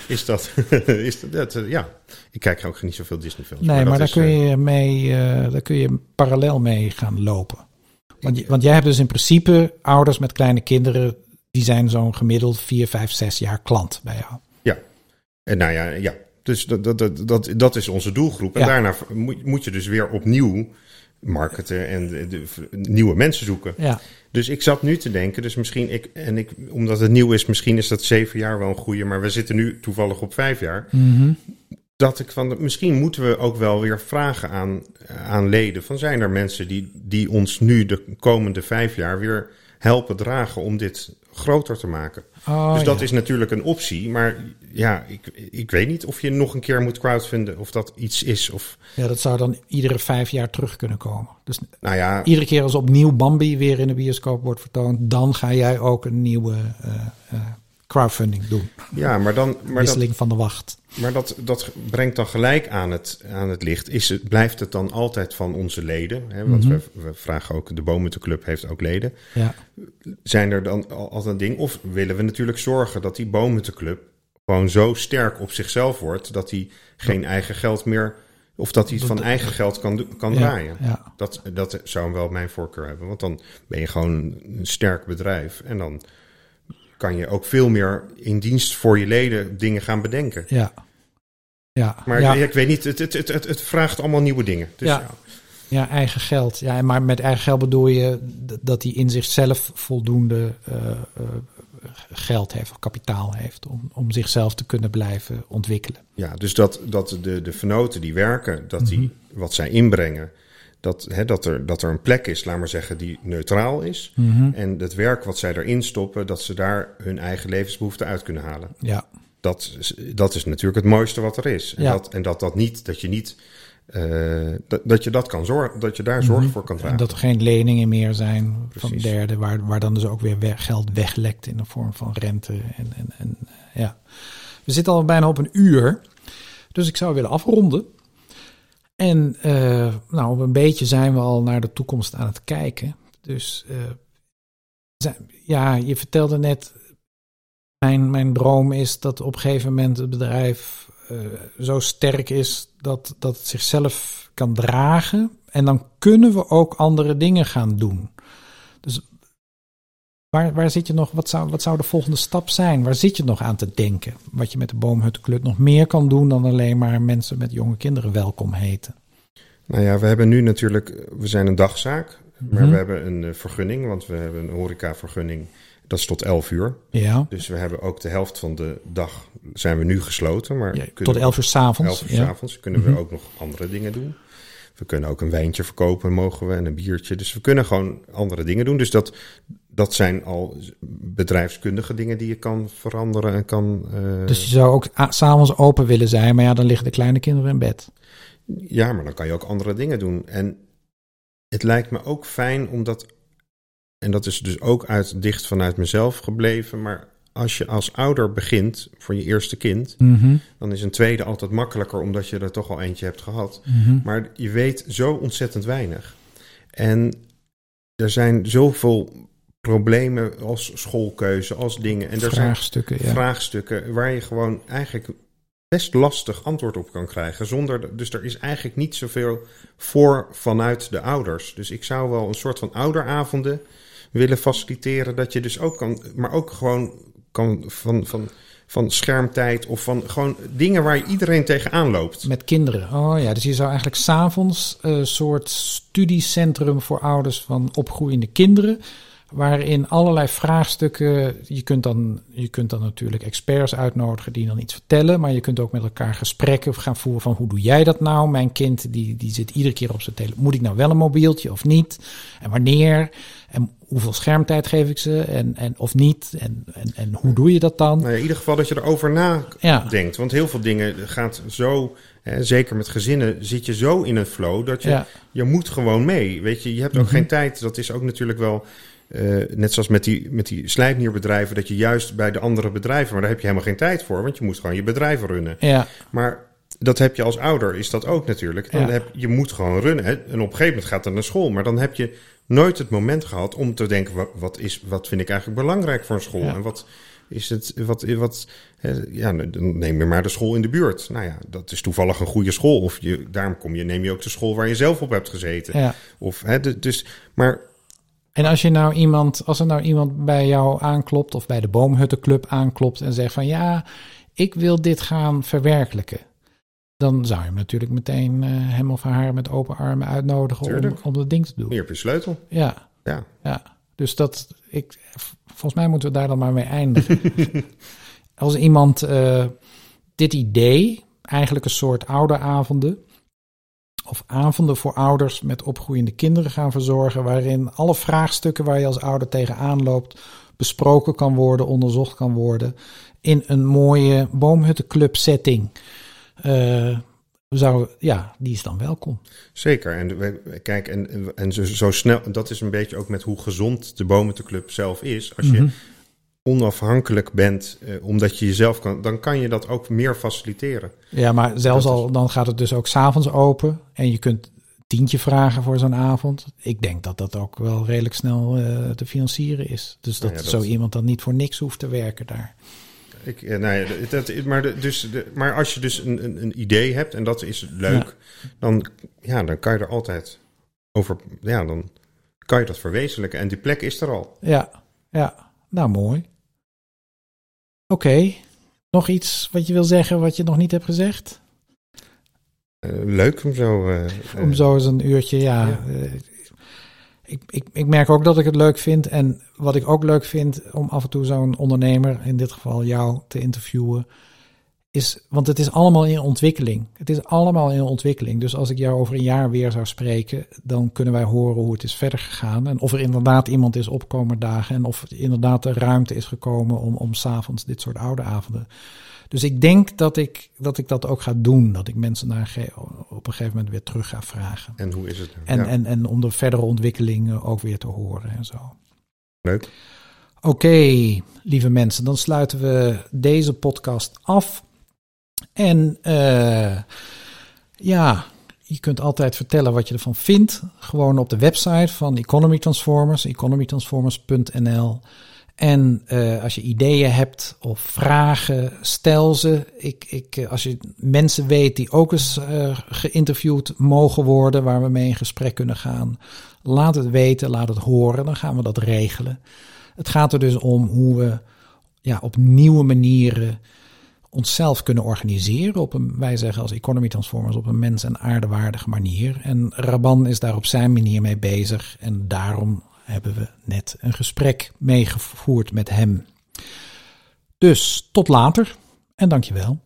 Is dat, is dat, ja. Ik kijk ook niet zoveel Disney-films. Nee, maar, maar daar, is, kun je mee, uh, daar kun je parallel mee gaan lopen. Want, ik, want jij hebt dus in principe ouders met kleine kinderen... die zijn zo'n gemiddeld vier, vijf, zes jaar klant bij jou. Ja, en nou ja, ja. Dus dat, dat, dat, dat, dat is onze doelgroep. En ja. daarna moet, moet je dus weer opnieuw marketen en de, de, nieuwe mensen zoeken. Ja. Dus ik zat nu te denken, dus misschien ik en ik, omdat het nieuw is, misschien is dat zeven jaar wel een goede, maar we zitten nu toevallig op vijf jaar. Mm-hmm. Dat ik van, misschien moeten we ook wel weer vragen aan, aan leden. Van zijn er mensen die, die ons nu de komende vijf jaar weer helpen dragen om dit groter te maken? Oh, dus dat ja. is natuurlijk een optie, maar ja, ik, ik weet niet of je nog een keer moet crowdfunden of dat iets is. Of... Ja, dat zou dan iedere vijf jaar terug kunnen komen. Dus nou ja, iedere keer als opnieuw Bambi weer in de bioscoop wordt vertoond, dan ga jij ook een nieuwe uh, uh, crowdfunding doen. Ja, maar dan... Maar wisseling dat, van de wacht. Maar dat, dat brengt dan gelijk aan het, aan het licht. Is het, blijft het dan altijd van onze leden? Hè? Want mm-hmm. we, we vragen ook, de Boomhuttenclub heeft ook leden. Ja. Zijn er dan altijd een ding? Of willen we natuurlijk zorgen dat die Boomhuttenclub gewoon zo sterk op zichzelf wordt dat hij geen ja. eigen geld meer... Of dat hij het van eigen geld kan, kan ja, draaien. Ja. Dat, dat zou wel mijn voorkeur hebben. Want dan ben je gewoon een sterk bedrijf. En dan kan je ook veel meer in dienst voor je leden dingen gaan bedenken. Ja. Ja. Maar ja. Ik, ik weet niet, het, het, het, het vraagt allemaal nieuwe dingen. Dus ja. Ja. ja, eigen geld. Ja, maar met eigen geld bedoel je dat hij in zichzelf voldoende uh, uh, geld heeft of kapitaal heeft om, om zichzelf te kunnen blijven ontwikkelen. Ja, dus dat, dat de, de vernoten die werken, dat die mm-hmm. wat zij inbrengen, dat, hè, dat, er, dat er een plek is, laat maar zeggen, die neutraal is. Mm-hmm. En het werk wat zij erin stoppen, dat ze daar hun eigen levensbehoeften uit kunnen halen. Ja. Dat, dat is natuurlijk het mooiste wat er is. En, ja. dat, en dat dat niet, dat je niet... Uh, dat, dat je dat kan zorgen, dat je daar zorg mm-hmm. voor kan dragen. En dat er geen leningen meer zijn Precies. van derden, waar, waar dan dus ook weer weg, geld weglekt in de vorm van rente. En, en, en, ja. We zitten al bijna op een uur, dus ik zou willen afronden. En uh, nou, op een beetje zijn we al naar de toekomst aan het kijken. Dus uh, zijn, ja, je vertelde net, mijn, mijn droom is dat op een gegeven moment het bedrijf uh, zo sterk is dat, dat het zichzelf kan dragen. En dan kunnen we ook andere dingen gaan doen. Dus waar, waar zit je nog? Wat zou, wat zou de volgende stap zijn? Waar zit je nog aan te denken? Wat je met de Boomhuttenclub nog meer kan doen dan alleen maar mensen met jonge kinderen welkom heten. Nou ja, we hebben nu natuurlijk, we zijn een dagzaak, maar mm-hmm. we hebben een vergunning, want we hebben een horecavergunning. Dat is tot elf uur. Ja. Dus we hebben ook de helft van de dag zijn we nu gesloten. Maar ja, tot elf uur 's avonds. Elf uur ja. 's avonds kunnen we mm-hmm. ook nog andere dingen doen. We kunnen ook een wijntje verkopen, mogen we, en een biertje. Dus we kunnen gewoon andere dingen doen. Dus dat, dat zijn al bedrijfskundige dingen die je kan veranderen en kan. Uh... Dus je zou ook a- 's avonds open willen zijn, maar ja, dan liggen de kleine kinderen in bed. Ja, maar dan kan je ook andere dingen doen. En het lijkt me ook fijn omdat, en dat is dus ook uit, dicht vanuit mezelf gebleven, maar als je als ouder begint voor je eerste kind, mm-hmm. dan is een tweede altijd makkelijker omdat je er toch al eentje hebt gehad. Mm-hmm. Maar je weet zo ontzettend weinig. En er zijn zoveel problemen als schoolkeuze, als dingen. En er vraagstukken, zijn vraagstukken ja. waar je gewoon eigenlijk best lastig antwoord op kan krijgen. Zonder, dus er is eigenlijk niet zoveel voor vanuit de ouders. Dus ik zou wel een soort van ouderavonden willen faciliteren. Dat je dus ook kan, maar ook gewoon kan van, van, van schermtijd of van gewoon dingen waar iedereen tegenaan loopt. Met kinderen, oh ja. Dus je zou eigenlijk 's avonds een soort studiecentrum voor ouders van opgroeiende kinderen, waarin allerlei vraagstukken, je kunt, dan, je kunt dan natuurlijk experts uitnodigen die dan iets vertellen, maar je kunt ook met elkaar gesprekken gaan voeren van hoe doe jij dat nou? Mijn kind die, die zit iedere keer op zijn telefoon. Moet ik nou wel een mobieltje of niet? En wanneer? En hoeveel schermtijd geef ik ze? En, en of niet? En, en, en hoe doe je dat dan? Nou ja, in ieder geval dat je erover nadenkt. Ja. Want heel veel dingen gaat zo, hè, zeker met gezinnen, zit je zo in een flow dat je, ja. je moet gewoon mee. Weet je, je hebt ook mm-hmm. geen tijd. Dat is ook natuurlijk wel Uh, net zoals met die, met die slijpnierbedrijven, dat je juist bij de andere bedrijven, maar daar heb je helemaal geen tijd voor, want je moet gewoon je bedrijf runnen. Ja. Maar dat heb je als ouder, is dat ook natuurlijk. Dan ja. heb, je moet gewoon runnen. Hè? En op een gegeven moment gaat het naar school, maar dan heb je nooit het moment gehad om te denken, wat, is, wat vind ik eigenlijk belangrijk voor een school? Ja. En wat is het, wat, wat hè? Ja, dan neem je maar de school in de buurt. Nou ja, dat is toevallig een goede school. Of je, daarom kom je, neem je ook de school waar je zelf op hebt gezeten. Ja. Of, hè, de, dus, maar en als je nou iemand, als er nou iemand bij jou aanklopt of bij de Boomhuttenclub aanklopt en zegt van ja, ik wil dit gaan verwerkelijken, dan zou je hem natuurlijk meteen uh, hem of haar met open armen uitnodigen om, om dat ding te doen. Meer per sleutel. Ja. Ja. ja. Dus dat, ik, volgens mij moeten we daar dan maar mee eindigen. Als iemand uh, dit idee, eigenlijk een soort ouderavonden, of avonden voor ouders met opgroeiende kinderen gaan verzorgen, waarin alle vraagstukken waar je als ouder tegenaan loopt besproken kan worden, onderzocht kan worden, in een mooie boomhuttenclub setting. Uh, zou, ja, die is dan welkom. Zeker. En kijk, en, en zo, zo snel, dat is een beetje ook met hoe gezond de boomhuttenclub zelf is. Als mm-hmm. je onafhankelijk bent, eh, omdat je jezelf kan, dan kan je dat ook meer faciliteren. Ja, maar zelfs dat al, dan gaat het dus ook 's avonds open en je kunt tientje vragen voor zo'n avond. Ik denk dat dat ook wel redelijk snel eh, te financieren is. Dus dat, nou ja, dat zo iemand dan niet voor niks hoeft te werken daar. Ik, eh, nou ja, dat, maar, de, dus, de, maar als je dus een, een, een idee hebt en dat is leuk, ja. Dan, ja, dan kan je er altijd over, ja, dan kan je dat verwezenlijken en die plek is er al. Ja, ja. Nou, mooi. Oké, okay. Nog iets wat je wil zeggen wat je nog niet hebt gezegd? Uh, leuk om zo... Uh, om zo eens een uurtje, ja. ja. Uh, ik, ik, ik merk ook dat ik het leuk vind. En wat ik ook leuk vind om af en toe zo'n ondernemer, in dit geval jou, te interviewen, is, want het is allemaal in ontwikkeling. Het is allemaal in ontwikkeling. Dus als ik jou over een jaar weer zou spreken, dan kunnen wij horen hoe het is verder gegaan. En of er inderdaad iemand is opkomen dagen. En of inderdaad de ruimte is gekomen om, om 's avonds dit soort oude avonden. Dus ik denk dat ik, dat ik dat ook ga doen. Dat ik mensen daar ge- op een gegeven moment weer terug ga vragen. En hoe is het nou? En, ja. en, en om de verdere ontwikkelingen ook weer te horen en zo. Leuk. Oké, okay, lieve mensen. Dan sluiten we deze podcast af. En uh, ja, je kunt altijd vertellen wat je ervan vindt. Gewoon op de website van Economy Transformers, economy transformers punt n l. En uh, als je ideeën hebt of vragen, stel ze. Ik, ik, als je mensen weet die ook eens uh, geïnterviewd mogen worden, waar we mee in gesprek kunnen gaan, laat het weten, laat het horen. Dan gaan we dat regelen. Het gaat er dus om hoe we ja, op nieuwe manieren onszelf kunnen organiseren op een, wij zeggen als Economy Transformers, op een mens- en aardewaardige manier. En Raban is daar op zijn manier mee bezig en daarom hebben we net een gesprek meegevoerd met hem. Dus tot later en dankjewel.